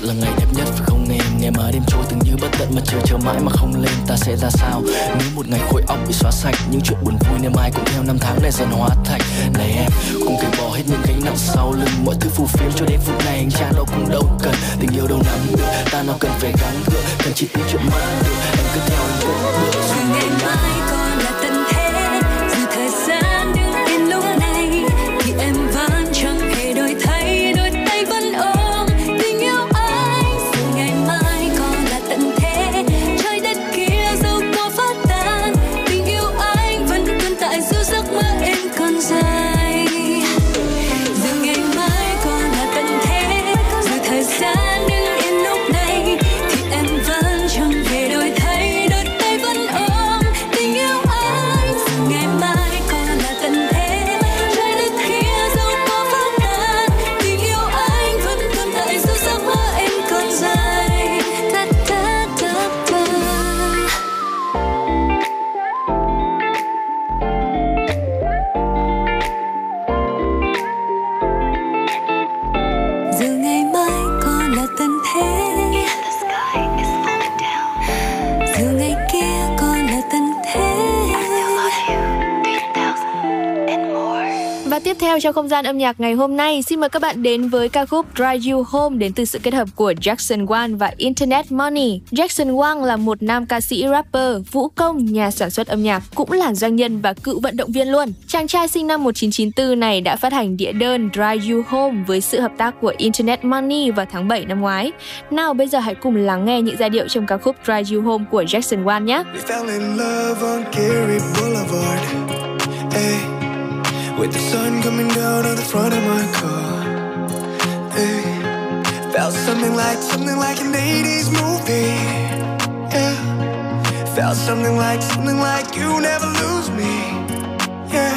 là ngày đẹp nhất phải không em? Ngày mà đêm trôi từng như bất tận mà trời chờ mãi mà không lên, ta sẽ ra sao nếu một ngày khối óc bị xóa sạch? Những chuyện buồn vui ngày mai cũng theo năm tháng này dần hóa thành. Này em, cùng cởi bỏ hết những gánh nặng sau lưng, mọi thứ phù phiếm cho đến phút này anh cha đâu cũng đâu cần. Tình yêu đâu nắm được, ta nào cần phải gắng gượng, cần chỉ tiếng chuyện mất được, em cứ theo anh bước bước. Ngày mai còn là tận thế, dù thời gian đứng yên lúc này thì em vẫn chẳng hề đổi thay, đôi tay vẫn ôm tình yêu anh. Dù ngày mai còn là tận thế, trái đất kia dẫu có phát tan, tình yêu anh vẫn tồn tại dù giấc mơ em còn dài. Dù ngày mai còn là tận thế, dù thời gian đứng yên lúc này thì em vẫn chẳng hề đổi thay. Tiếp theo trong không gian âm nhạc ngày hôm nay, xin mời các bạn đến với ca khúc Drive You Home đến từ sự kết hợp của Jackson Wang và Internet Money. Jackson Wang là một nam ca sĩ, rapper, vũ công, nhà sản xuất âm nhạc, cũng là doanh nhân và cựu vận động viên luôn. Chàng trai sinh năm một nghìn chín trăm chín mươi tư này đã phát hành đĩa đơn Drive You Home với sự hợp tác của Internet Money vào tháng bảy năm ngoái. Nào bây giờ hãy cùng lắng nghe những giai điệu trong ca khúc Drive You Home của Jackson Wang nhé. With the sun coming down on the front of my car, hey, felt something like, something like an eighties movie, yeah. Felt something like, something like you never lose me, yeah.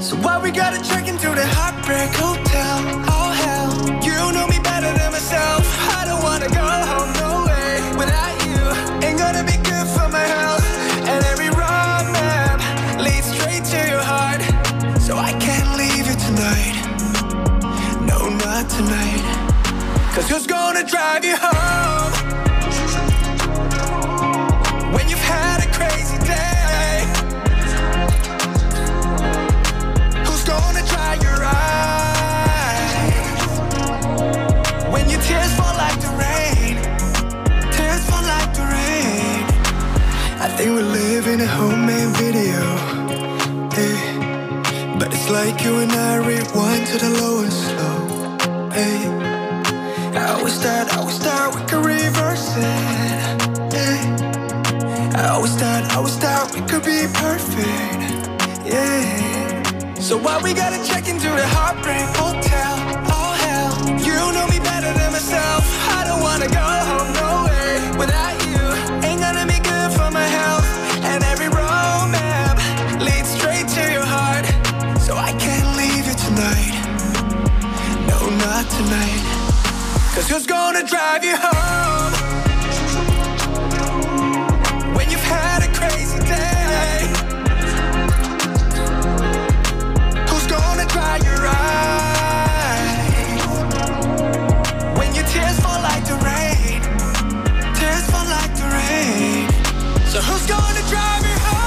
So why we gotta check into the heartbreak hotel? Oh hell, you know me better than myself. I don't wanna go home, no way. Without you, ain't gonna be good for my health. And every wrong map leads straight to your heart. So I can't leave you tonight, no not tonight. Cause who's gonna drive you home when you've had a crazy day? Who's gonna dry your eyes when your tears fall like the rain? Tears fall like the rain. I think we live in a homemade video, hey. But it's like you and I rewind to the low and slow, hey. I always start, I always start, we could reverse it, hey. I always start, I always start, we could be perfect, yeah. So why we gotta check into the heartbreak hotel? Oh hell, you know me better than myself. I don't wanna go home, no way. Without you, ain't gonna be good for my health. And every road map leads straight to your heart. So I can't leave you tonight, no not tonight. Cause who's gonna drive you home when you've had a crazy day? Who's gonna dry your eyes when your tears fall like the rain? Tears fall like the rain. So who's gonna drive you home?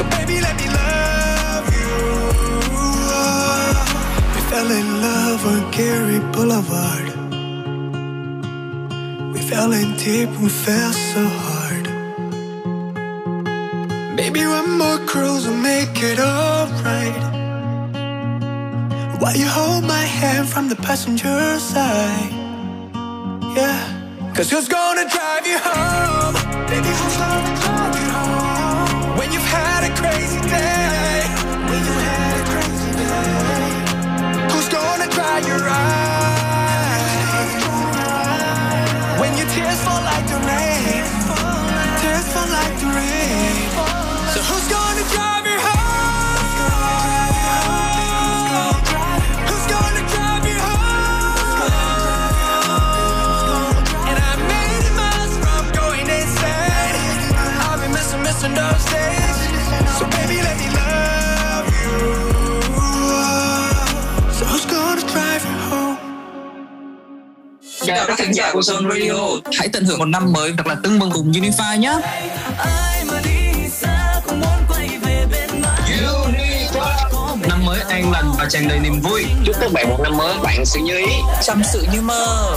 So baby, let me love you. We fell in love on Gary Boulevard. We fell in deep and fell so hard. Maybe one more cruise will make it alright. While you hold my hand from the passenger side, yeah. Cause who's gonna drive you home? Baby, who's gonna drive you home? When you've had a crazy day, when you had a crazy day, who's gonna dry your eyes when your tears fall like the rain? Tears fall like the rain. So who's gonna drive you home? Who's gonna drive you home? And I made my các khán giả của Zone Radio. Hãy tận hưởng một năm mới thật là tưng bừng cùng Unify nhé. Năm mới an lành và tràn đầy niềm vui. Chúc các bạn một năm mới bạn sự như ý, trăm sự như mơ.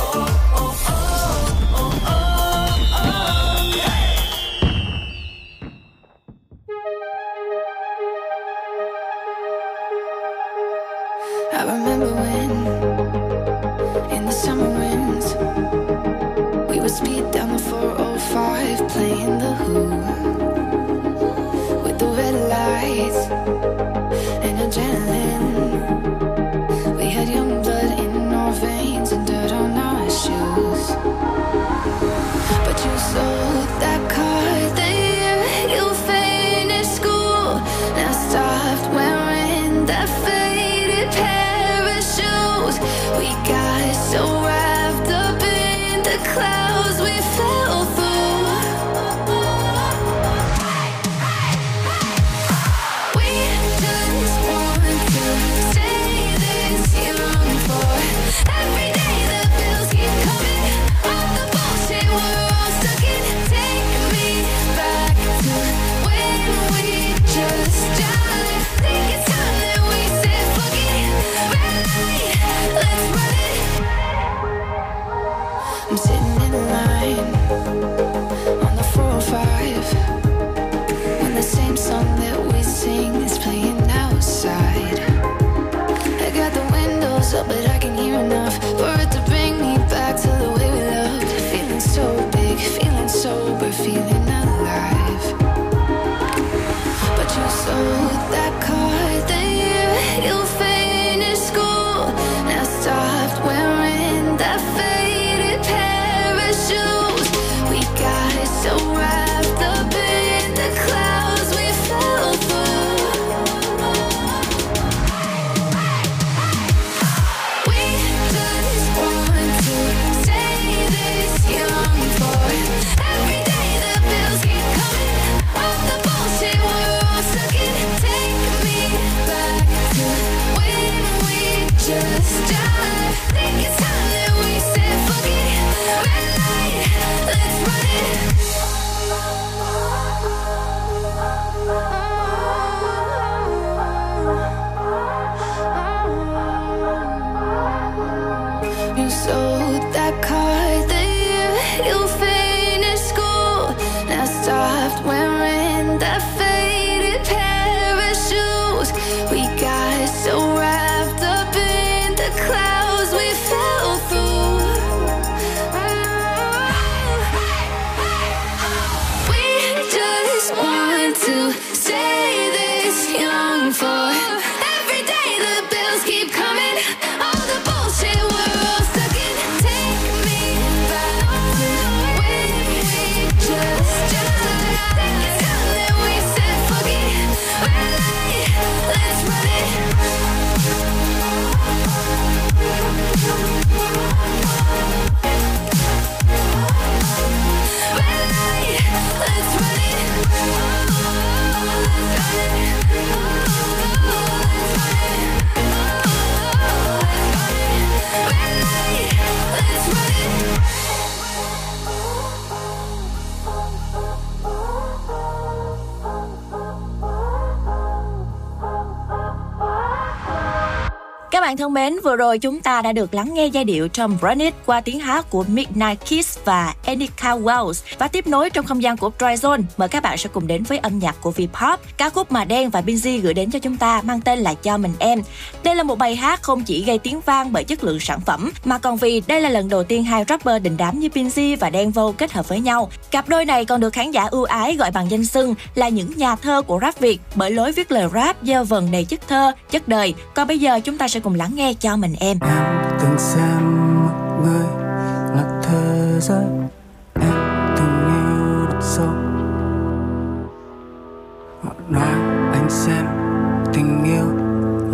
Thân mến, vừa rồi chúng ta đã được lắng nghe giai điệu trong Branded qua tiếng hát của Midnight Kiss và Annika Wells, và tiếp nối trong không gian của Dry Zone, mời các bạn sẽ cùng đến với âm nhạc của Vpop. Ca khúc mà Đen và Binzy gửi đến cho chúng ta mang tên là Cho Mình Em. Đây là một bài hát không chỉ gây tiếng vang bởi chất lượng sản phẩm mà còn vì đây là lần đầu tiên hai rapper đình đám như Binzy và Đen Vâu kết hợp với nhau. Cặp đôi này còn được khán giả ưu ái gọi bằng danh xưng là những nhà thơ của rap Việt bởi lối viết lời rap gieo vần đầy chất thơ, chất đời. Còn bây giờ chúng ta sẽ cùng lắng nghe Cho Mình Em. Em từng xem một người là thế giới, em từng yêu được sâu. Họ nói anh xem tình yêu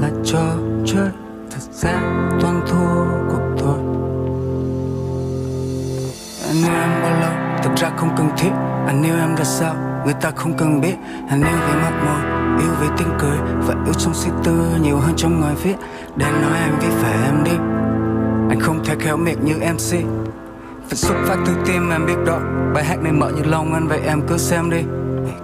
là trò chơi, thật ra toàn thua cuộc thôi. Anh yêu em bao lâu, thực ra không cần thiết. Anh yêu em ra sao, người ta không cần biết. Anh yêu vì mắt môi, yêu vì tiếng cười, và yêu trong suy tư nhiều hơn trong ngòi viết. Đen nói em vì phải em đi, anh không thể khéo miệng như em xê. phải xuất phát từ tim em biết đó. Bài hát này mở như lòng anh vậy em cứ xem đi.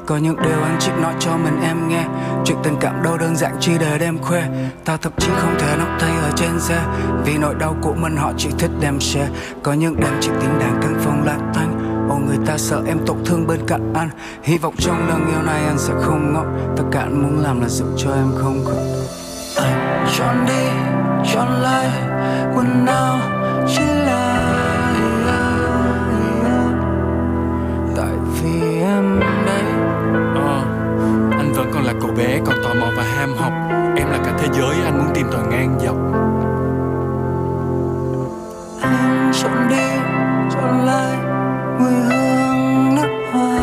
Có những điều anh chỉ nói cho mình em nghe. Chuyện tình cảm đâu đơn giản chỉ để đem khoe. Ta thậm chí không thể nắm tay ở trên xe. Vì nỗi đau của mình họ chỉ thích đem share. Có những đêm chỉ tiếng đàn căn phòng lạnh tanh. Ô người ta sợ em tổn thương bên cạnh anh. Hy vọng trong lần yêu này anh sẽ không ngốc. Tất cả anh muốn làm là giữ cho em không khóc. Anh chọn đi, chọn lại. Quần nào chỉ là tại vì em đây. Ờ, anh vẫn còn là cậu bé còn tò mò và ham học. Em là cả thế giới anh muốn tìm tòi ngang dọc. Anh chọn đi, chọn lại. Mùi hương nước hoa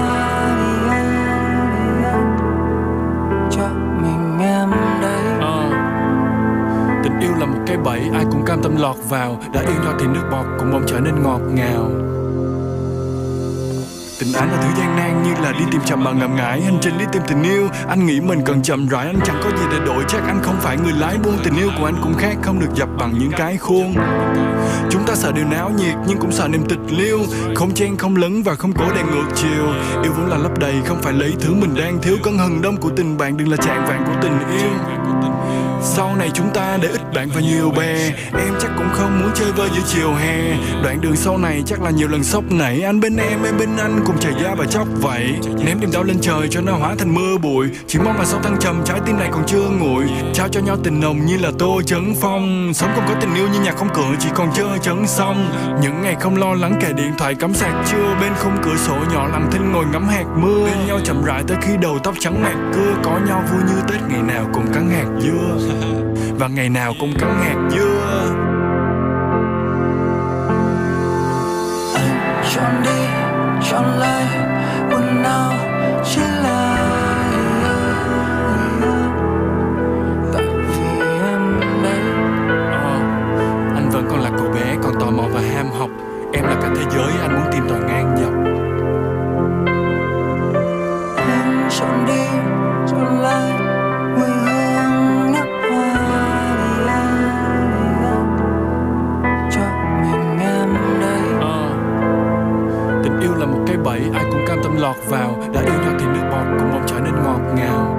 vì anh, vì anh cho mình em đấy. Ờ, tình yêu là một cái bẫy ai cũng cam tâm lọt vào. Đã yêu nhau thì nước bọt cũng mong trở nên ngọt ngào. Tình ái là thứ gian nan như là đi tìm trầm mà ngầm ngại. Hành trình đi tìm tình yêu anh nghĩ mình cần chậm rãi. Anh chẳng có gì để đổi chắc anh không phải người lái buôn. Tình yêu của anh cũng khác không được dập bằng những cái khuôn. Chúng ta sợ điều náo nhiệt nhưng cũng sợ niềm tịch liêu. Không chen không lấn và không cố đè ngược chiều. Yêu vốn là lấp đầy không phải lấy thứ mình đang thiếu. Cơn hừng đông của tình bạn đừng là chạng vạng của tình yêu. Sau này chúng ta để ít bạn và nhiều bè. Em chắc cũng không muốn chơi vơi giữa chiều hè. Đoạn đường sau này chắc là nhiều lần sốc nảy. Anh bên em, em bên anh cùng chảy ra và chóc vậy. Ném niềm đau lên trời cho nó hóa thành mưa bụi. Chỉ mong là sau thăng trầm trái tim này còn chưa nguội. Trao cho nhau tình nồng như là tô chấn phong. Sống không có tình yêu như nhà không cửa chỉ còn chơi chấn xong. Những ngày không lo lắng kề điện thoại cắm sạc chưa. Bên khung cửa sổ nhỏ lặng thinh ngồi ngắm hạt mưa. Bên nhau chậm rãi tới khi đầu tóc trắng mạc cưa. Có nhau vui như Tết ngày nào cùng cắn hạt dưa. Và ngày nào cũng cắn hạt dưa. Anh chọn đi, chọn lại. Buồn nào chỉ là tại vì em đây. Ờ, anh vẫn còn là cậu bé còn tò mò và ham học. Em là cả thế giới anh muốn tìm tòi ngang dọc. Anh chọn đi, chọn lại. Ai cũng cam tâm lọt vào. Đã yêu nhau thì nước bọt cũng mong trở nên ngọt ngào.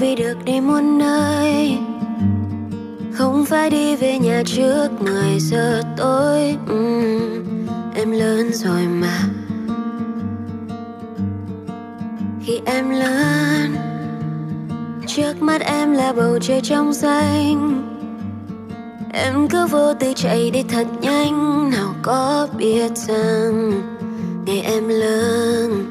Vì được đi muôn nơi, không phải đi về nhà trước mười giờ tối. uhm, Em lớn rồi mà. Khi em lớn, trước mắt em là bầu trời trong xanh. Em cứ vô tư chạy đi thật nhanh. Nào có biết rằng ngày em lớn,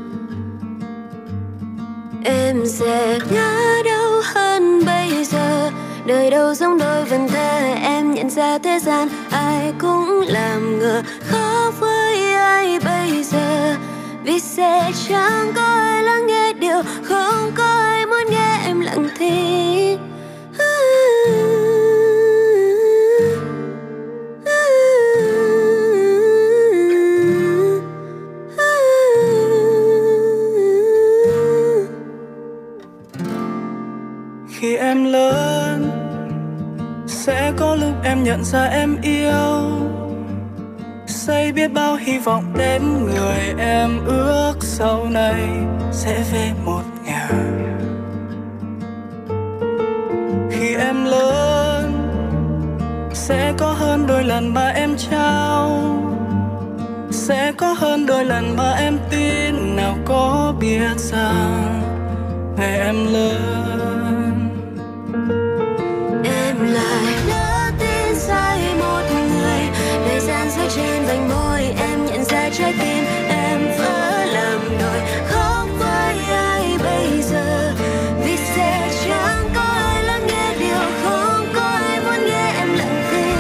em sẽ ngã đau hơn bây giờ. Đời đâu giống đôi vần thơ. Em nhận ra thế gian ai cũng làm ngờ. Khó với ai bây giờ, vì sẽ chẳng có ai lắng nghe điều không có ai muốn nghe. Em lặng thinh. Khi em lớn, sẽ có lúc em nhận ra em yêu. Xây biết bao hy vọng đến người em ước sau này sẽ về một nhà. Khi em lớn, sẽ có hơn đôi lần mà em trao. Sẽ có hơn đôi lần mà em tin. Nào có biết rằng ngày em lớn, lại lỡ tin sai một người. Thời gian rơi trên vành môi, em nhận ra trái tim em vỡ làm đôi. Không với ai bây giờ, vì sẽ chẳng có ai lắng nghe điều không có ai muốn nghe. Em lặng thinh.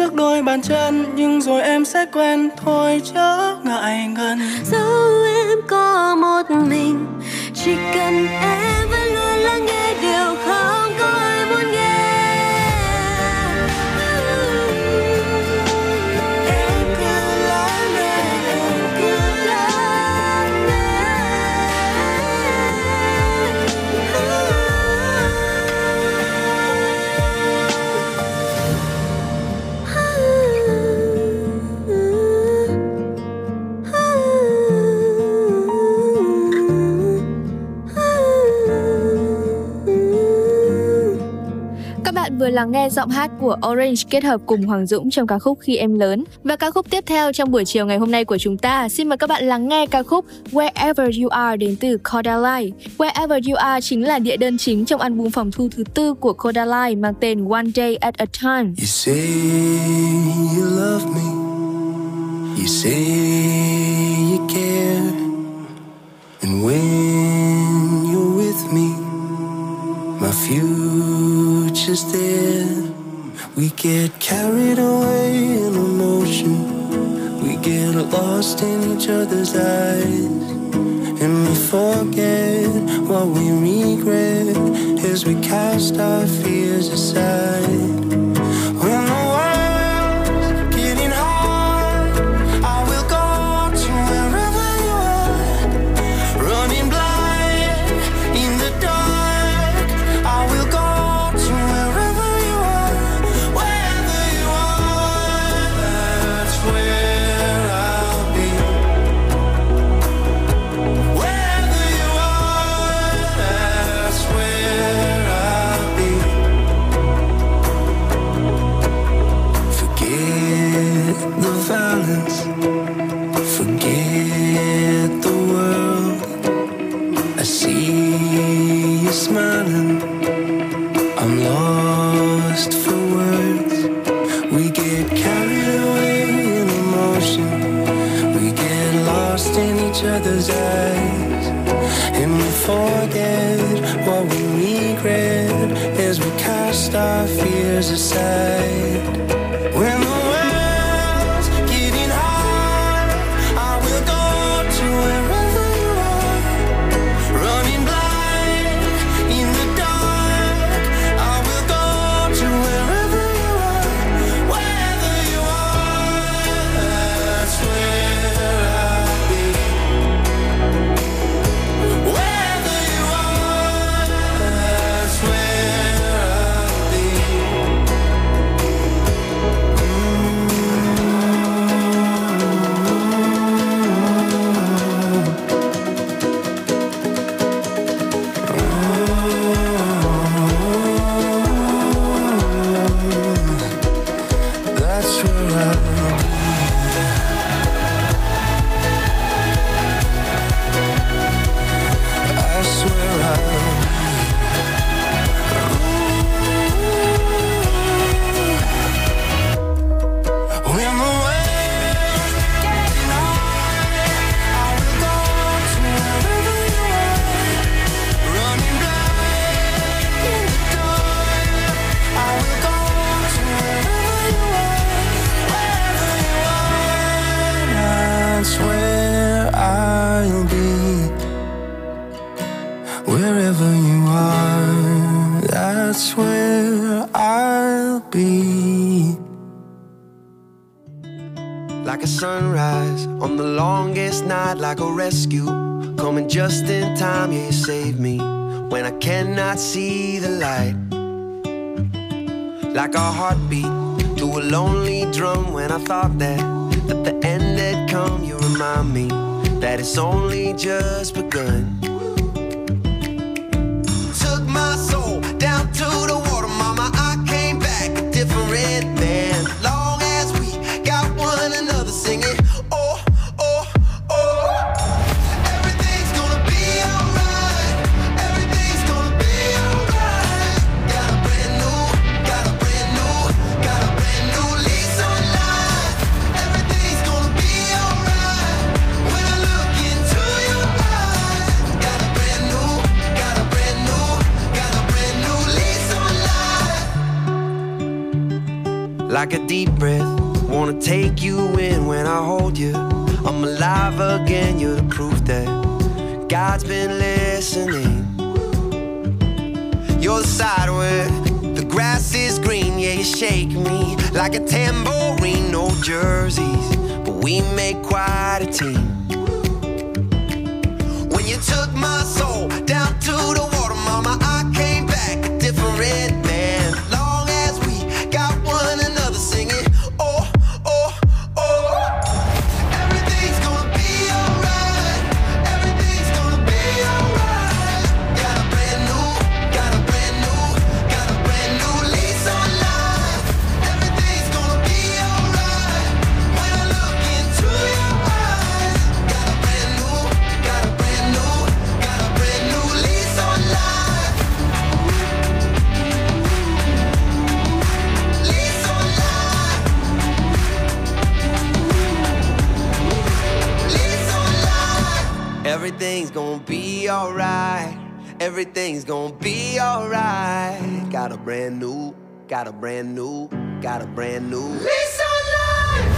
trước đôi bàn chân, nhưng rồi em sẽ quen thôi chớ ngại ngần. Dẫu em có một mình, chỉ cần em vẫn luôn lắng nghe điều không có ai muốn nghe. Em cứ lắng nghe, em cứ lắng nghe. Vừa lắng nghe giọng hát của Orange kết hợp cùng Hoàng Dũng trong ca khúc Khi Em Lớn. Và ca khúc tiếp theo trong buổi chiều ngày hôm nay của chúng ta, xin mời các bạn lắng nghe ca khúc Wherever You Are đến từ Kodalai. Wherever You Are chính là địa đơn chính trong album phòng thu thứ tư của Kodalai mang tên One Day at a Time. You say you love me, you say you care, and when you're with me, my future's there. We get carried away in emotion, we get lost in each other's eyes, and we forget what we regret as we cast our fears aside. When the world's getting hard, I will go to wherever you are, running blind in the dark. Forget the world, I see you smiling, I'm lost for words. We get carried away in emotion, we get lost in each other's eyes, and we forget what we regret as we cast our fears aside. When the see the light, like a heartbeat through a lonely drum. When I thought that that the end had come, you remind me that it's only just begun. Took my soul down to the water, mama, I came back a different man. Long as we got one another singing. like a deep breath. Wanna take you in when I hold you. I'm alive again, you're the proof that God's been listening. You're the sideward, the grass is green, yeah, you shake me like a tambourine. No jerseys, but we make quite a team. When you took my soul down to the water, mama, I came back a different man. Long as we got one another singing, oh, oh, oh. Everything's gonna be alright, everything's gonna be alright. Got a brand new, got a brand new, got a brand new lease on life.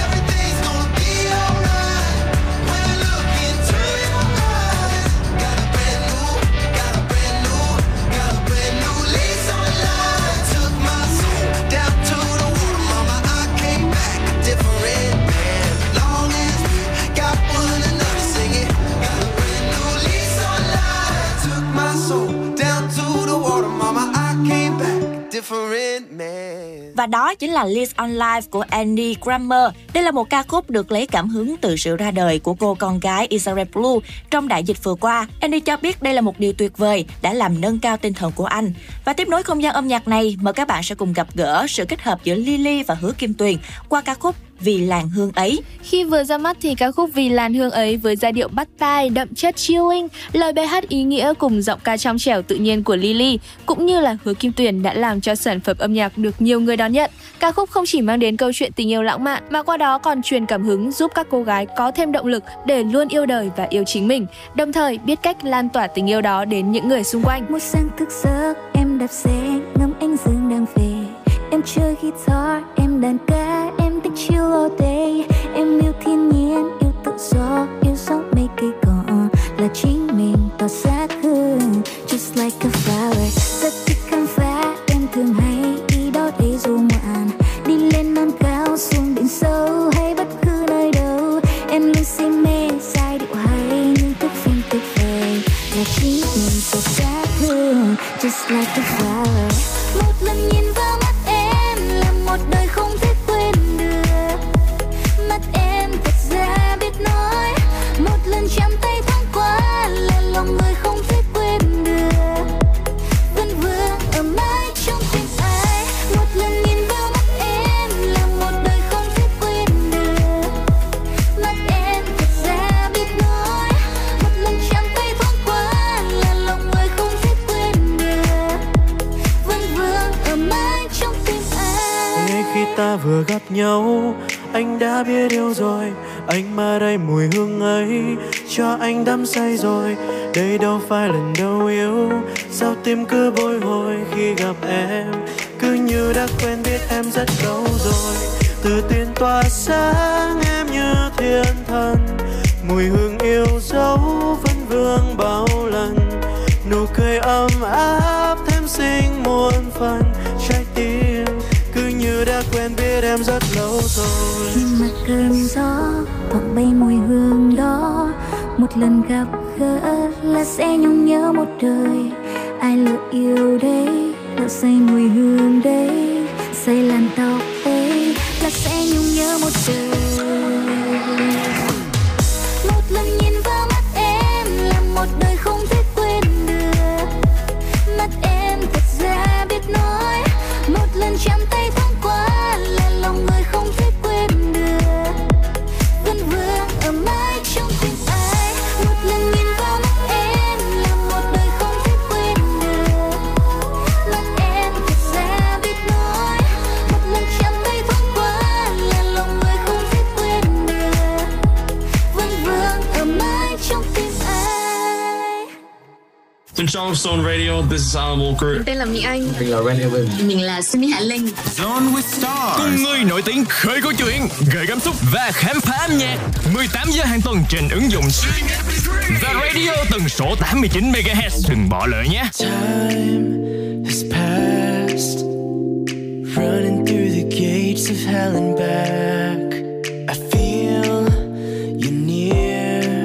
Everything's gonna be alright when I look into your eyes. Got a brand new, got a brand new, got a brand new lease on life. Lease on life. Lease on life. Everything's gonna be alright. Everything's gonna be alright. Got a brand new, got a brand new, got a brand new lease on life. Everything's gonna be alright when I look into your eyes. Got a brand new, got a brand new, got a brand new lease on life. Took my soul down to the water, mama. I came back a different man. Long as we got one another singing, got a brand new lease on life. Took my soul down to the water, mama. I came back a different man. Và đó chính là Lease on Life của Andy Grammer. Đây là một ca khúc được lấy cảm hứng từ sự ra đời của cô con gái Israel Blue trong đại dịch vừa qua. Andy cho biết đây là một điều tuyệt vời đã làm nâng cao tinh thần của anh. Và tiếp nối không gian âm nhạc này, mời các bạn sẽ cùng gặp gỡ sự kết hợp giữa Lily và Hứa Kim Tuyền qua ca khúc Vì Làn Hương Ấy. Khi vừa ra mắt thì ca khúc Vì Làn Hương Ấy với giai điệu bắt tai, đậm chất chilling, lời bài hát ý nghĩa cùng giọng ca trong trẻo tự nhiên của Lily cũng như là Hứa Kim Tuyền đã làm cho sản phẩm âm nhạc được nhiều người đón nhận. Ca khúc không chỉ mang đến câu chuyện tình yêu lãng mạn mà qua đó còn truyền cảm hứng giúp các cô gái có thêm động lực để luôn yêu đời và yêu chính mình, đồng thời biết cách lan tỏa tình yêu đó đến những người xung quanh. Một sáng thức giấc, em đạp xe ngắm anh dương đang về. Em chơi guitar, em đàn ca, em thích chill all day. Em yêu thiên nhiên, yêu tự do, yêu dấu mây cây cỏ, là chính mình tỏ ra hương, just like a flower. Rất thích khám phá, em thường hay đi đó để du ngoạn, đi lên non cao, xuống biển sâu hay bất cứ nơi đâu. Em luôn si mê giai điệu hay, những thức phim tuyệt vời, là chính mình tỏ ra hương, just like a flower. Một lần nhìn vào mắt em là một đời không thể quên được. Mắt em thật ra biết nói, một lần chạm tay thoáng qua là lòng người không thể quên được. Vẫn vương ở mãi trong tim ai. Một lần nhìn vào mắt em là một đời không thể quên được. Mắt em thật ra biết nói, một lần chạm tay thoáng qua là lòng người không thể quên được. Vẫn vương ở mãi trong tim ai. Ngay khi ta vừa gặp nhau, anh đã biết yêu rồi. Anh mà đây mùi hương ấy cho anh đắm say rồi. Đây đâu phải lần đầu yêu, sao tim cứ bồi hồi khi gặp em. Cứ như đã quen biết em rất lâu rồi. Từ tiên tỏa sáng em như thiên thần. Mùi hương yêu dấu vẫn vương bao lần. Nụ cười ấm áp thêm xinh muôn phần. Trái tim cứ như đã quen biết em rất lâu rồi. Khi mặt cơn gió thoảng bay mùi hương đó, một lần gặp gỡ là sẽ nhung nhớ một đời. Ai lỡ yêu đấy, lỡ say mùi hương đấy, say làn tóc ấy là sẽ nhung nhớ một đời. Một lần nhìn vào mắt em là một đời không thể quên được. Mắt em thật ra biết nói, một lần chạm tay thoáng qua là lòng người không thể quên được. Vẫn vương ở mãi trong tim ai. Một lần nhìn vào mắt em là một đời không thể quên được. Mắt em thật ra biết nói, một lần chạm tay thoáng qua là lòng người không thể Từ Johnstone Radio, this is Alan Walker. Tên là Mỹ Anh. Mình là Randy Win. Mình là Sunny Hạ Linh. Zone with Stars. Cùng người nổi tiếng khơi câu chuyện, gợi cảm xúc và khám phá âm nhạc. mười tám giờ hàng tuần trên ứng dụng Zing em pê ba. The Radio tần số tám mươi chín mê ga héc. Đừng bỏ lỡ nhé. Time has passed, running through the gates of hell and back. I feel you're near,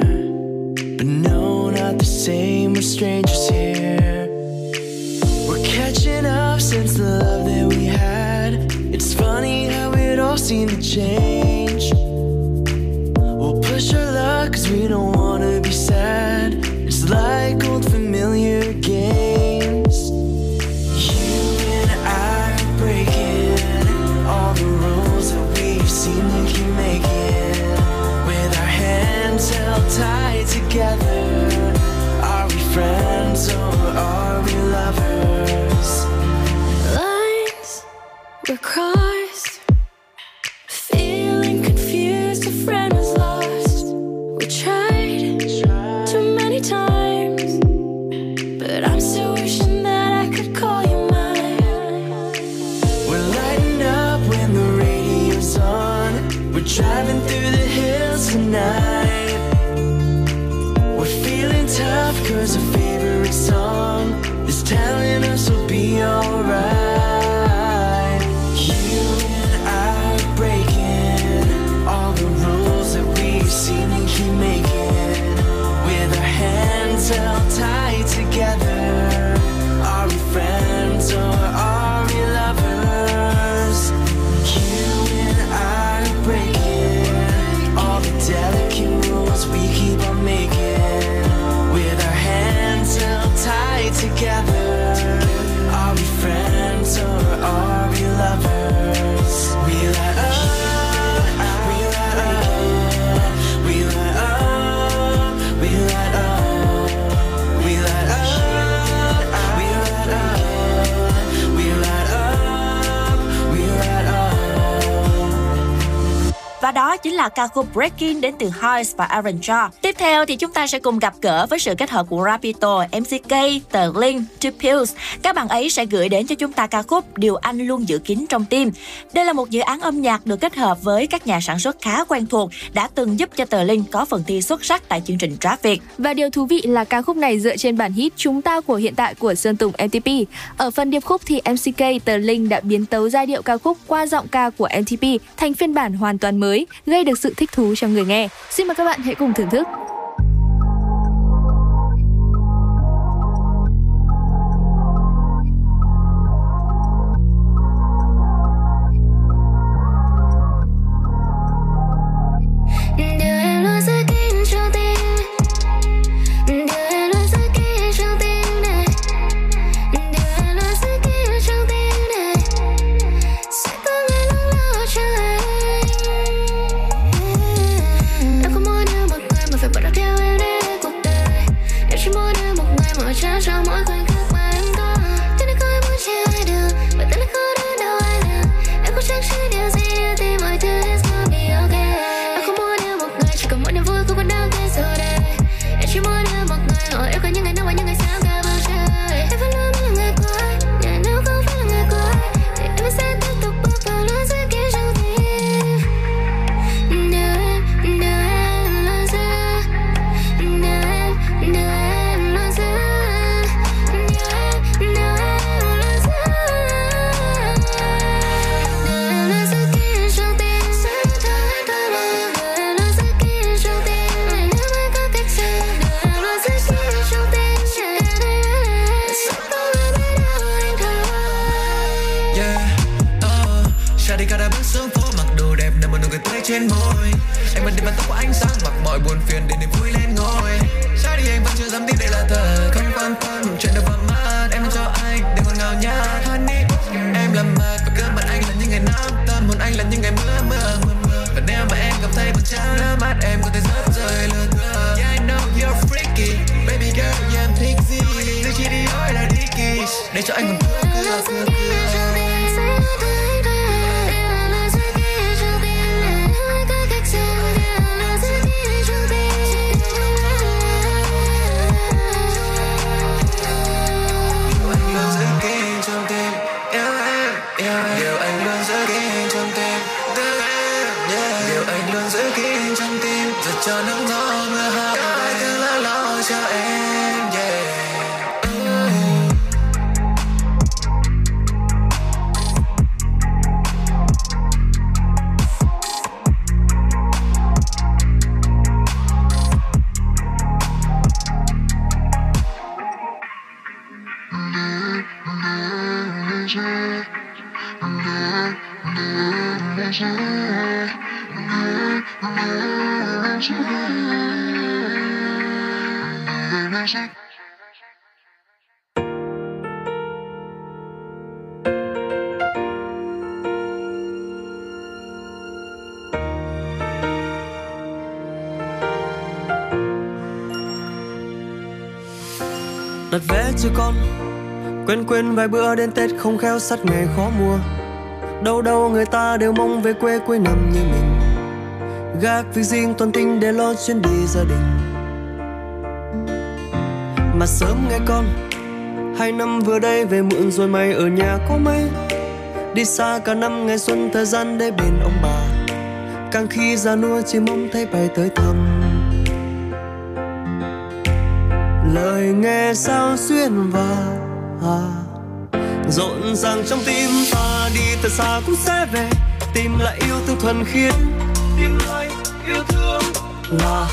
but no, not the same. We're strangers here. We're catching up since the love that we had. It's funny how it all seemed to change. We'll push our luck cause we don't wanna be sad. It's like old familiar games. You and I are breaking all the rules that we've seen you keep making. With our hands held tight together, are we friends or are we lovers? Lines were crossed, feeling confused, a friend was lost. We tried too many times, but I'm still wishing that I could call you mine. We're lighting up when the radio's on. We're driving through the hills tonight. Tough cause our favorite song is telling us we'll be alright. You and I are breaking all the rules that we've seen and keep making. With our hands held tight together, are we friends or are we lovers? You and I are breaking all the delicate rules we keep on making. Held tight together, are we friends or are we lovers? We light up, we light up, we light up, we light up, we light up, we light up, we light up, we light up. Và đó chính là ca khúc Breaking đến từ House và Aaron Shaw. Tiếp theo thì chúng ta sẽ cùng gặp gỡ với sự kết hợp của Rapido, em xê ca, The Link, Two Pills. Các bạn ấy sẽ gửi đến cho chúng ta ca khúc Điều Anh Luôn Giữ Kín Trong Tim. Đây là một dự án âm nhạc được kết hợp với các nhà sản xuất khá quen thuộc đã từng giúp cho The Link có phần thi xuất sắc tại chương trình Rap Việt. Và điều thú vị là ca khúc này dựa trên bản hit Chúng Ta Của Hiện Tại của Sơn Tùng em tê pê. Ở phần điệp khúc thì em xê ca, The Link đã biến tấu giai điệu ca khúc qua giọng ca của em tê pê thành phiên bản hoàn toàn mới, gây được sự thích thú cho người nghe. Xin mời các bạn hãy cùng thưởng thức. Hãy subscribe cho kênh Ghiền Mì Gõ để không bỏ lỡ những video hấp dẫn. cho nắng gió mưa hai ai cứ lo lo cho em. Yeah. Mm. Đặt vé chưa con? Quên quên vài bữa đến Tết không khéo sắt nghề khó mua. Đâu đâu người ta đều mong về quê cuối năm như mình. Gác việc riêng toàn tinh để lo chuyến đi gia đình. Mà sớm nghe con, hai năm vừa đây về muộn rồi mày ở nhà có mấy. Đi xa cả năm ngày xuân thời gian để bên ông bà. Càng khi già nua chỉ mong thấy mày tới thăm. Lời nghe sao xuyên vào à. Rộn ràng trong tim ta đi từ xa cũng sẽ về. Tìm lại yêu thương thuần khiết, tìm lại yêu thương là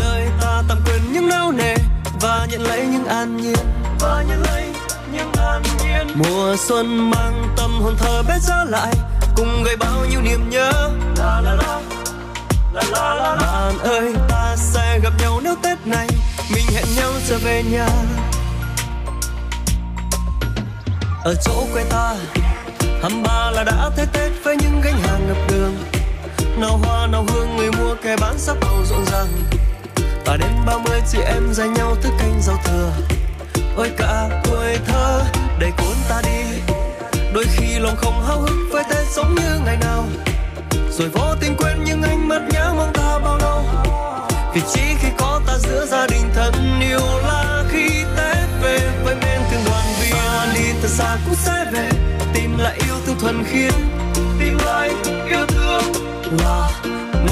nơi ta tạm quên những nao nề và nhận lấy những an nhiên, và nhận lấy những an nhiên. Mùa xuân mang tâm hồn thơ bé trở lại cùng gây bao nhiêu niềm nhớ. La la la la la la. Bạn ơi ta sẽ gặp nhau nếu Tết này mình hẹn nhau trở về nhà. Ở chỗ quê ta hăm ba là đã thấy Tết với những gánh hàng ngập đường. Nào hoa nào hương người mua kẻ bán sắc màu rộn ràng. Và đêm ba mươi chị em dành nhau thức canh rau thừa. Ôi cả tuổi thơ đầy cuốn ta đi. Đôi khi lòng không háo hức với Tết giống như ngày nào. Rồi vô tình quên những ánh mắt nhớ mong ta bao lâu. Vì chỉ khi có ta giữa gia đình thân yêu là khi Tết về với bên thương đoàn viên. Ta đi từ xa cũng sẽ về, tìm lại yêu thương thuần khiết, tìm lại yêu thương là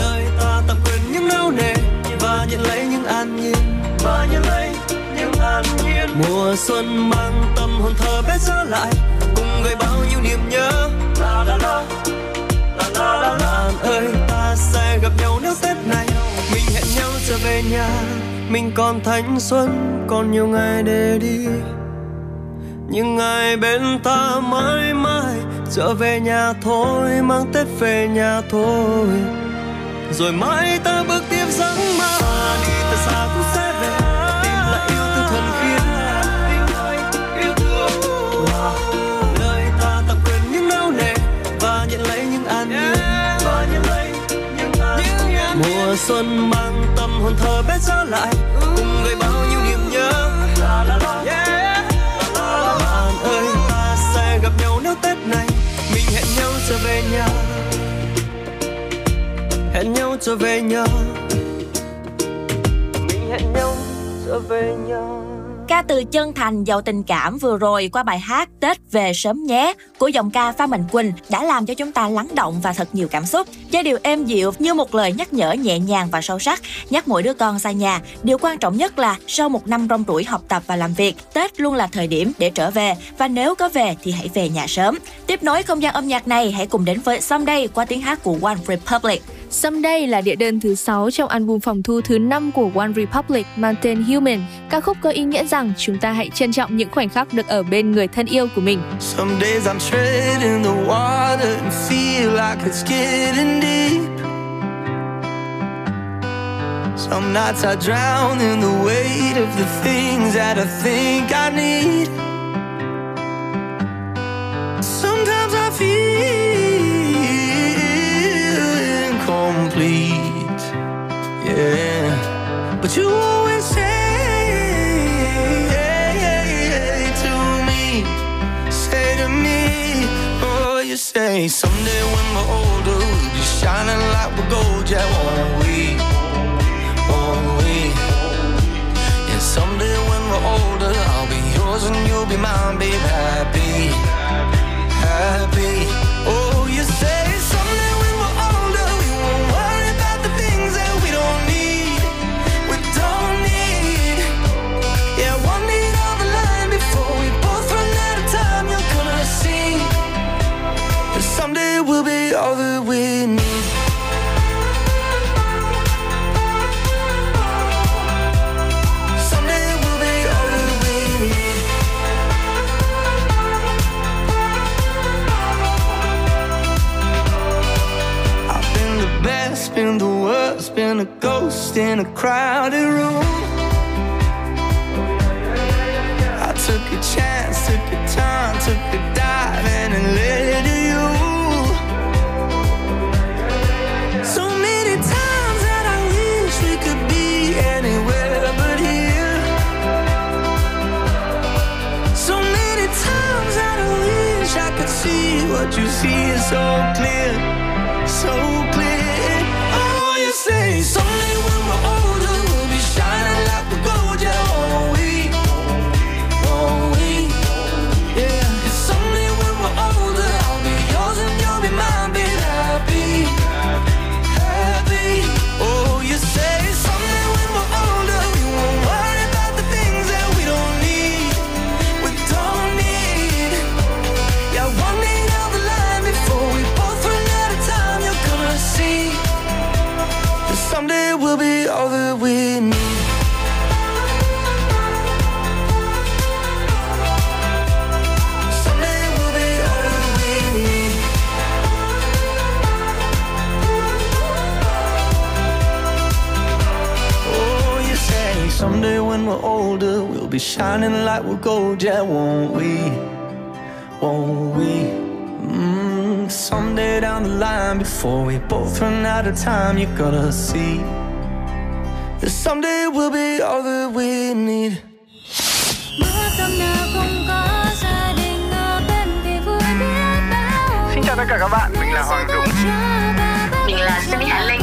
nơi ta tạm quên những nao nề và nhận lấy những an nhiên, và nhận lấy những an nhiên. Mùa xuân mang tâm hồn thơ bé trở lại cùng gây bao nhiêu niềm nhớ. La la la la la la. Ơi ta sẽ gặp nhau nếu Tết này mình hẹn nhau trở về nhà. Mình còn thanh xuân, còn nhiều ngày để đi. Những ngày bên ta mãi mãi. Trở về nhà thôi, mang Tết về nhà thôi. Rồi mãi ta bước tiếp giấc mơ. Ta đi từ xa cũng sẽ về, tìm lại yêu thương thuần khiết, tìm lại yêu thương là nơi ta tạm quên những nao nề và nhận lấy những an nhiên, và nhận lấy những an nhiên. Mùa xuân mang tâm hồn thơ bé trở lại cùng gây bao nhiêu niềm nhớ. La la la. Bạn ơi ta sẽ gặp nhau nếu Tết này mình hẹn nhau trở về nhà, hẹn nhau trở về nhà, mình hẹn nhau trở về nhà. Ca từ chân thành giàu tình cảm vừa rồi qua bài hát Tết về sớm nhé của giọng ca Phan Mạnh Quỳnh đã làm cho chúng ta lắng động và thật nhiều cảm xúc. Giai điệu êm dịu như một lời nhắc nhở nhẹ nhàng và sâu sắc, nhắc mỗi đứa con xa nhà. Điều quan trọng nhất là sau một năm rong ruổi học tập và làm việc, Tết luôn là thời điểm để trở về, và nếu có về thì hãy về nhà sớm. Tiếp nối không gian âm nhạc này, hãy cùng đến với Someday qua tiếng hát của One Republic. Someday là địa đơn thứ sáu trong album phòng thu thứ năm của One Republic mang tên Human. Ca khúc có ý nghĩa rằng chúng ta hãy trân trọng những khoảnh khắc được ở bên người thân yêu của mình. Complete, yeah. But you always say to me, say to me, oh, you say someday when we're older, we'll be shining like we're gold, yeah, won't we, won't we? And yeah, someday when we're older, I'll be yours and you'll be mine, babe, happy, happy. Oh, you say someday. Worry about the things that we don't need. spin the world, spin a ghost in a crowded room. I took a chance, took a time, took a dive, and it led to you. So many times that I wish we could be anywhere but here. So many times that I wish I could see what you see is so clear. So clear. Oh, you say someday when we're older we'll be shining like the gold, yeah, won't we? Won't we? Yeah. And someday when we're older I'll be yours and you'll be mine, be happy, happy. Oh, you say someday when we're older we won't worry about the things that we don't need, we don't need. Yeah, one day down the line before we both run. See, and someday we'll be all that we need. Someday we'll be all that we need. Oh, you say someday when we're older we'll be shining like we're gold, yeah, won't we? Won't we? Mm, someday down the line before we both run out of time, you're gonna see that someday we'll be all that we need. Xin chào tất cả các bạn, mình là Hoàng Dũng. Mình là Sơn Hà Linh.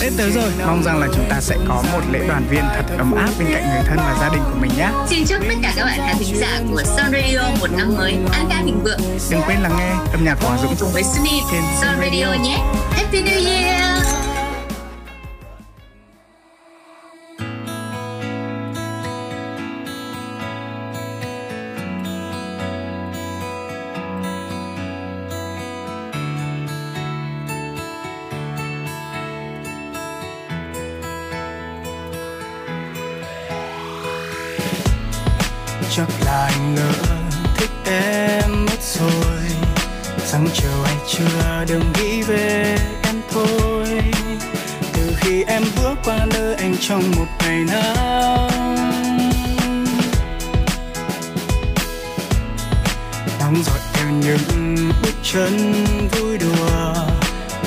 Tết tới rồi, mong rằng là chúng ta sẽ có một lễ đoàn viên thật ấm áp bên cạnh người thân và gia đình của mình nhé. Xin chúc tất cả các bạn khán thính giả của Sun Radio một năm mới an khang thịnh vượng. Đừng quên lắng nghe âm nhạc của Hoàng Dũng cùng với Sunny trên Sun Radio nhé. Happy New Year. Chắc là anh ngỡ thích em mất rồi. Sáng chiều hay trưa đừng nghĩ về em thôi. Từ khi em bước qua nơi anh trong một ngày nắng, nắng dọi theo những bước chân vui đùa,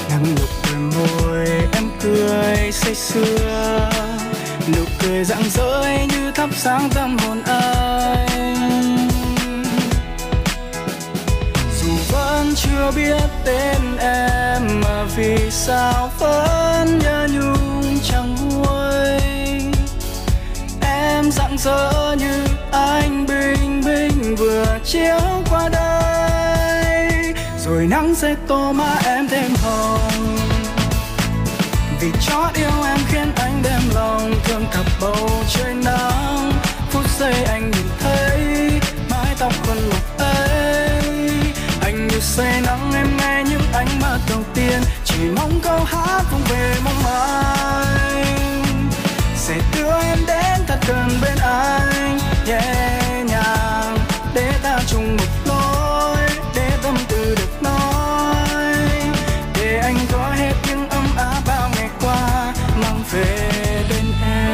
nắng nụ cười môi em cười say sưa, nụ cười rạng rỡ như thắp sáng tâm hồn anh. Dù vẫn chưa biết tên em mà vì sao vẫn nhớ nhung chẳng nguôi. Em rạng rỡ như ánh bình minh vừa chiếu qua đây, rồi nắng sẽ tô má em thêm hồng. Vì chót yêu em khiến anh đem lòng thương thập bầu trời nắng. Phút giây anh nhìn thấy mái tóc còn mọc ấy. Anh như say nắng em nghe những ánh mắt đầu tiên. Chỉ mong câu hát vọng về mong mai sẽ đưa em đến thật gần bên anh. Nhẹ nhàng để ta chung một lối, để tâm tư được nói, để anh có hết những âm áp bao ngày qua mang về đến em.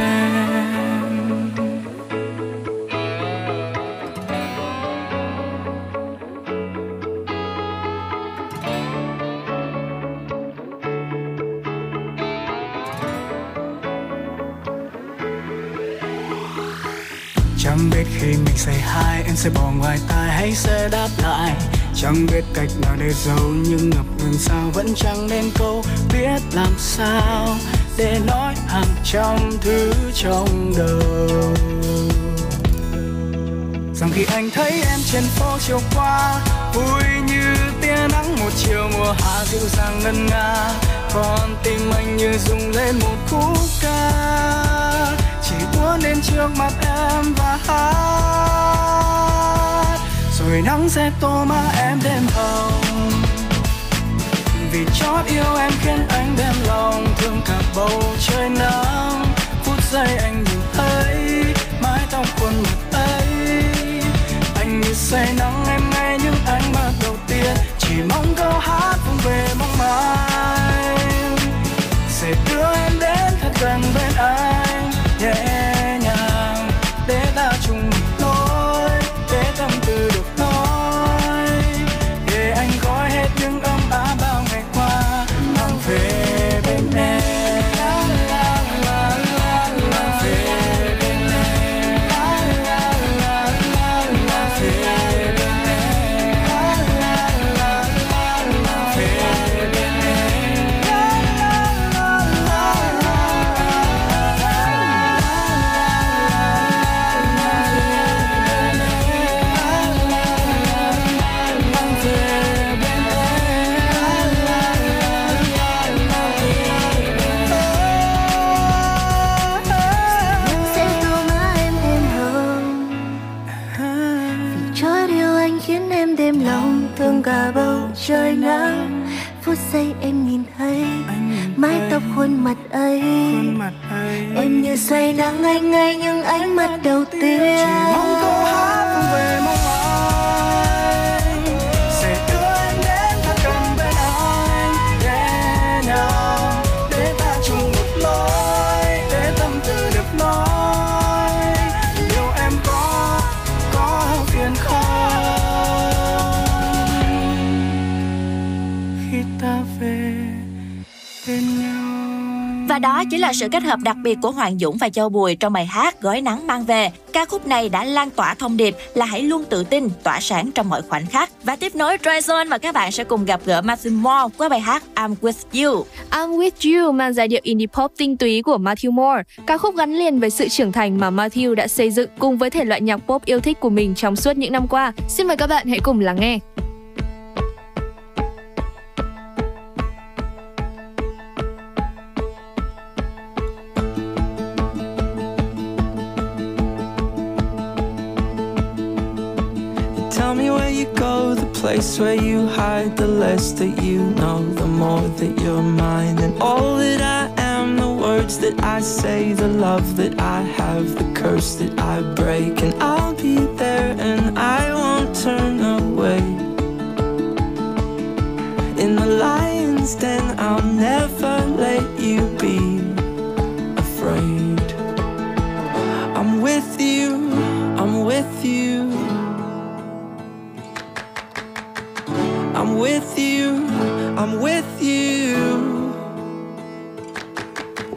Chẳng biết khi mình say hi em sẽ bỏ ngoài tai hay sẽ đáp lại. Chẳng biết cách nào để giấu nhưng ngập ngừng sao vẫn chẳng nên câu biết làm sao để nói hàng trăm thứ trong đầu. Rằng khi anh thấy em trên phố chiều qua vui như tia nắng một chiều mùa hạ dịu dàng ngân nga, còn tim anh như rung lên một khúc ca, chỉ muốn đến trước mặt em và hát, rồi nắng sẽ tô má em đêm hồng. Vì chót yêu em khiến anh đem lòng thương cả bầu trời nắng. Phút giây anh nhìn thấy mái tóc cuốn mặt ấy. Anh như say nắng em nghe những ánh mắt đầu tiên. Chỉ mong câu hát vọng về mong phút giây em nhìn thấy mái tóc khuôn mặt ấy, em như say nắng anh ngay những ánh mắt đầu tiên. Chỉ mong câu hát về mong anh sẽ đưa em đến thật gần bên anh, để nào để ta chung một lối, để tâm tư được nói yêu em có có phiền không khi ta về bên nhau. Và đó chỉ là sự kết hợp đặc biệt của Hoàng Dũng và Châu Bùi trong bài hát Gói Nắng Mang Về. Ca khúc này đã lan tỏa thông điệp là hãy luôn tự tin, tỏa sáng trong mọi khoảnh khắc. Và tiếp nối Dry Zone mà các bạn sẽ cùng gặp gỡ Matthew Moore qua bài hát I'm With You. I'm With You mang giai điệu indie pop tinh túy của Matthew Moore. Ca khúc gắn liền với sự trưởng thành mà Matthew đã xây dựng cùng với thể loại nhạc pop yêu thích của mình trong suốt những năm qua. Xin mời các bạn hãy cùng lắng nghe. Place where you hide, the less that you know, the more that you're mine. And all that I am, the words that I say, the love that I have, the curse that I break. And I'll be there and I won't turn away. In the lion's den, I'll never let you be afraid. I'm with you, I'm with you, I'm with you, I'm with you.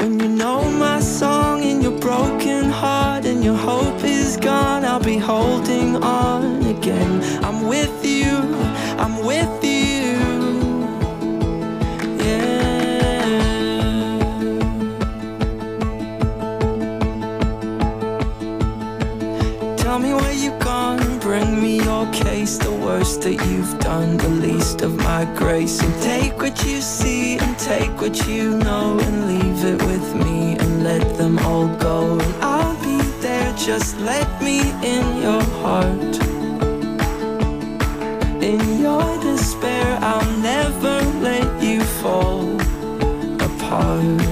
When you know my song and your broken heart and your hope is gone, I'll be holding on again. I'm with you, I'm with you. The worst that you've done, the least of my grace. And take what you see and take what you know and leave it with me and let them all go. And I'll be there, just let me in your heart. In your despair, I'll never let you fall apart.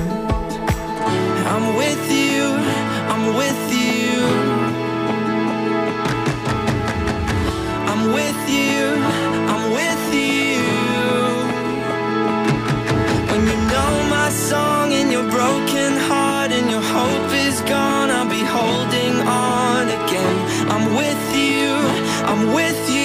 I'm with you, I'm with you. I'm with you, I'm with you. When you know my song and your broken heart and your hope is gone, I'll be holding on again. I'm with you, I'm with you,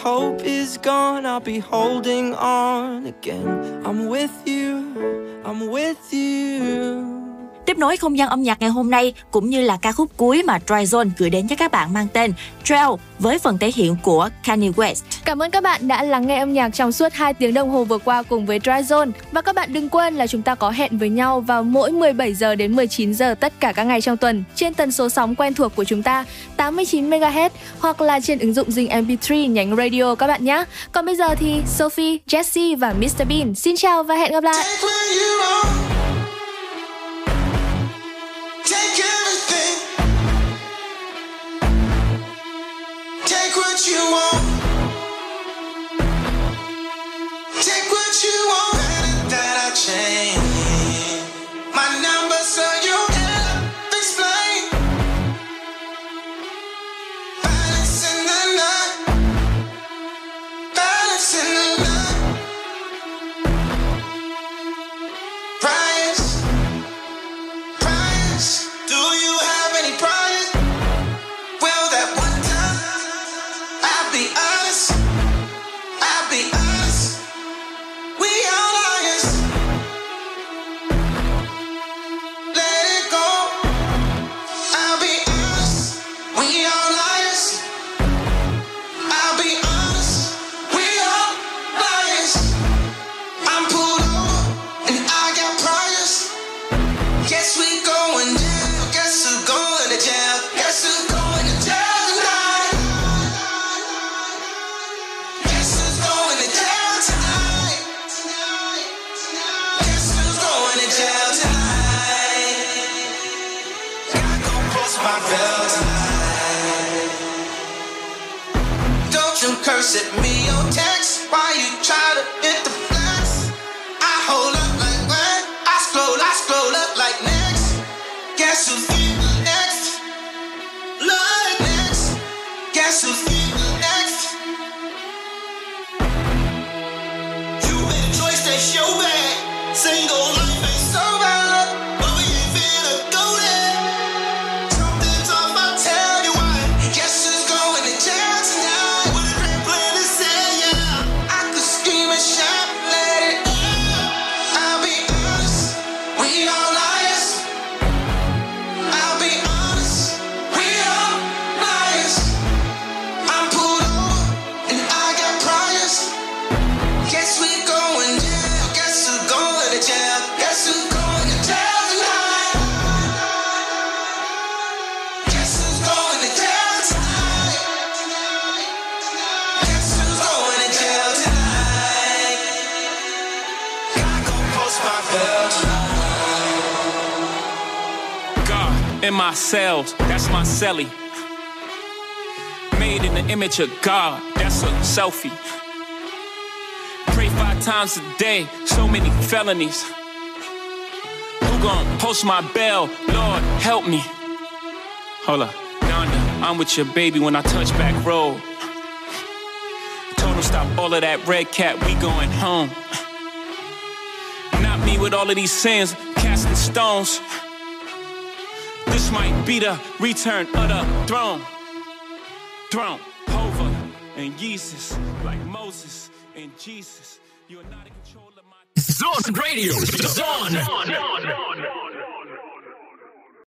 hope is gone, I'll be holding on again. I'm with you, I'm with you. Tiếp nối không gian âm nhạc ngày hôm nay cũng như là ca khúc cuối mà Dry Zone gửi đến cho các bạn mang tên Trail với phần thể hiện của Kanye West. Cảm ơn các bạn đã lắng nghe âm nhạc trong suốt hai tiếng đồng hồ vừa qua cùng với Dry Zone. Và các bạn đừng quên là chúng ta có hẹn với nhau vào mỗi mười bảy giờ đến mười chín giờ tất cả các ngày trong tuần trên tần số sóng quen thuộc của chúng ta tám mươi chín mê ga héc hoặc là trên ứng dụng Zing em pê ba nhánh radio các bạn nhé. Còn bây giờ thì Sophie, Jessie và mít tơ Bean xin chào và hẹn gặp lại. You want. Take what you want. That I change my number so you can. my real time. Don't you curse at me on text, why you try to hit the flex? I hold up like what? I scroll, I scroll up like next. Guess who's in the next? Lord, next. Guess who's in the next? You made a choice that's your bad. Single life ain't so bad. In my cells, that's my celly. Made in the image of God, that's a selfie. Pray five times a day, so many felonies. Who gon' post my bail? Lord, help me. Hold up, Donda, I'm with your baby when I touch back road. Told him stop all of that red cat, we going home. Not me with all of these sins, casting stones. This might be the return of the throne. Throne, Hova, and Jesus, like Moses and Jesus. You are not in control of my Zone Radio. Zone. Zone. Zone. Zone.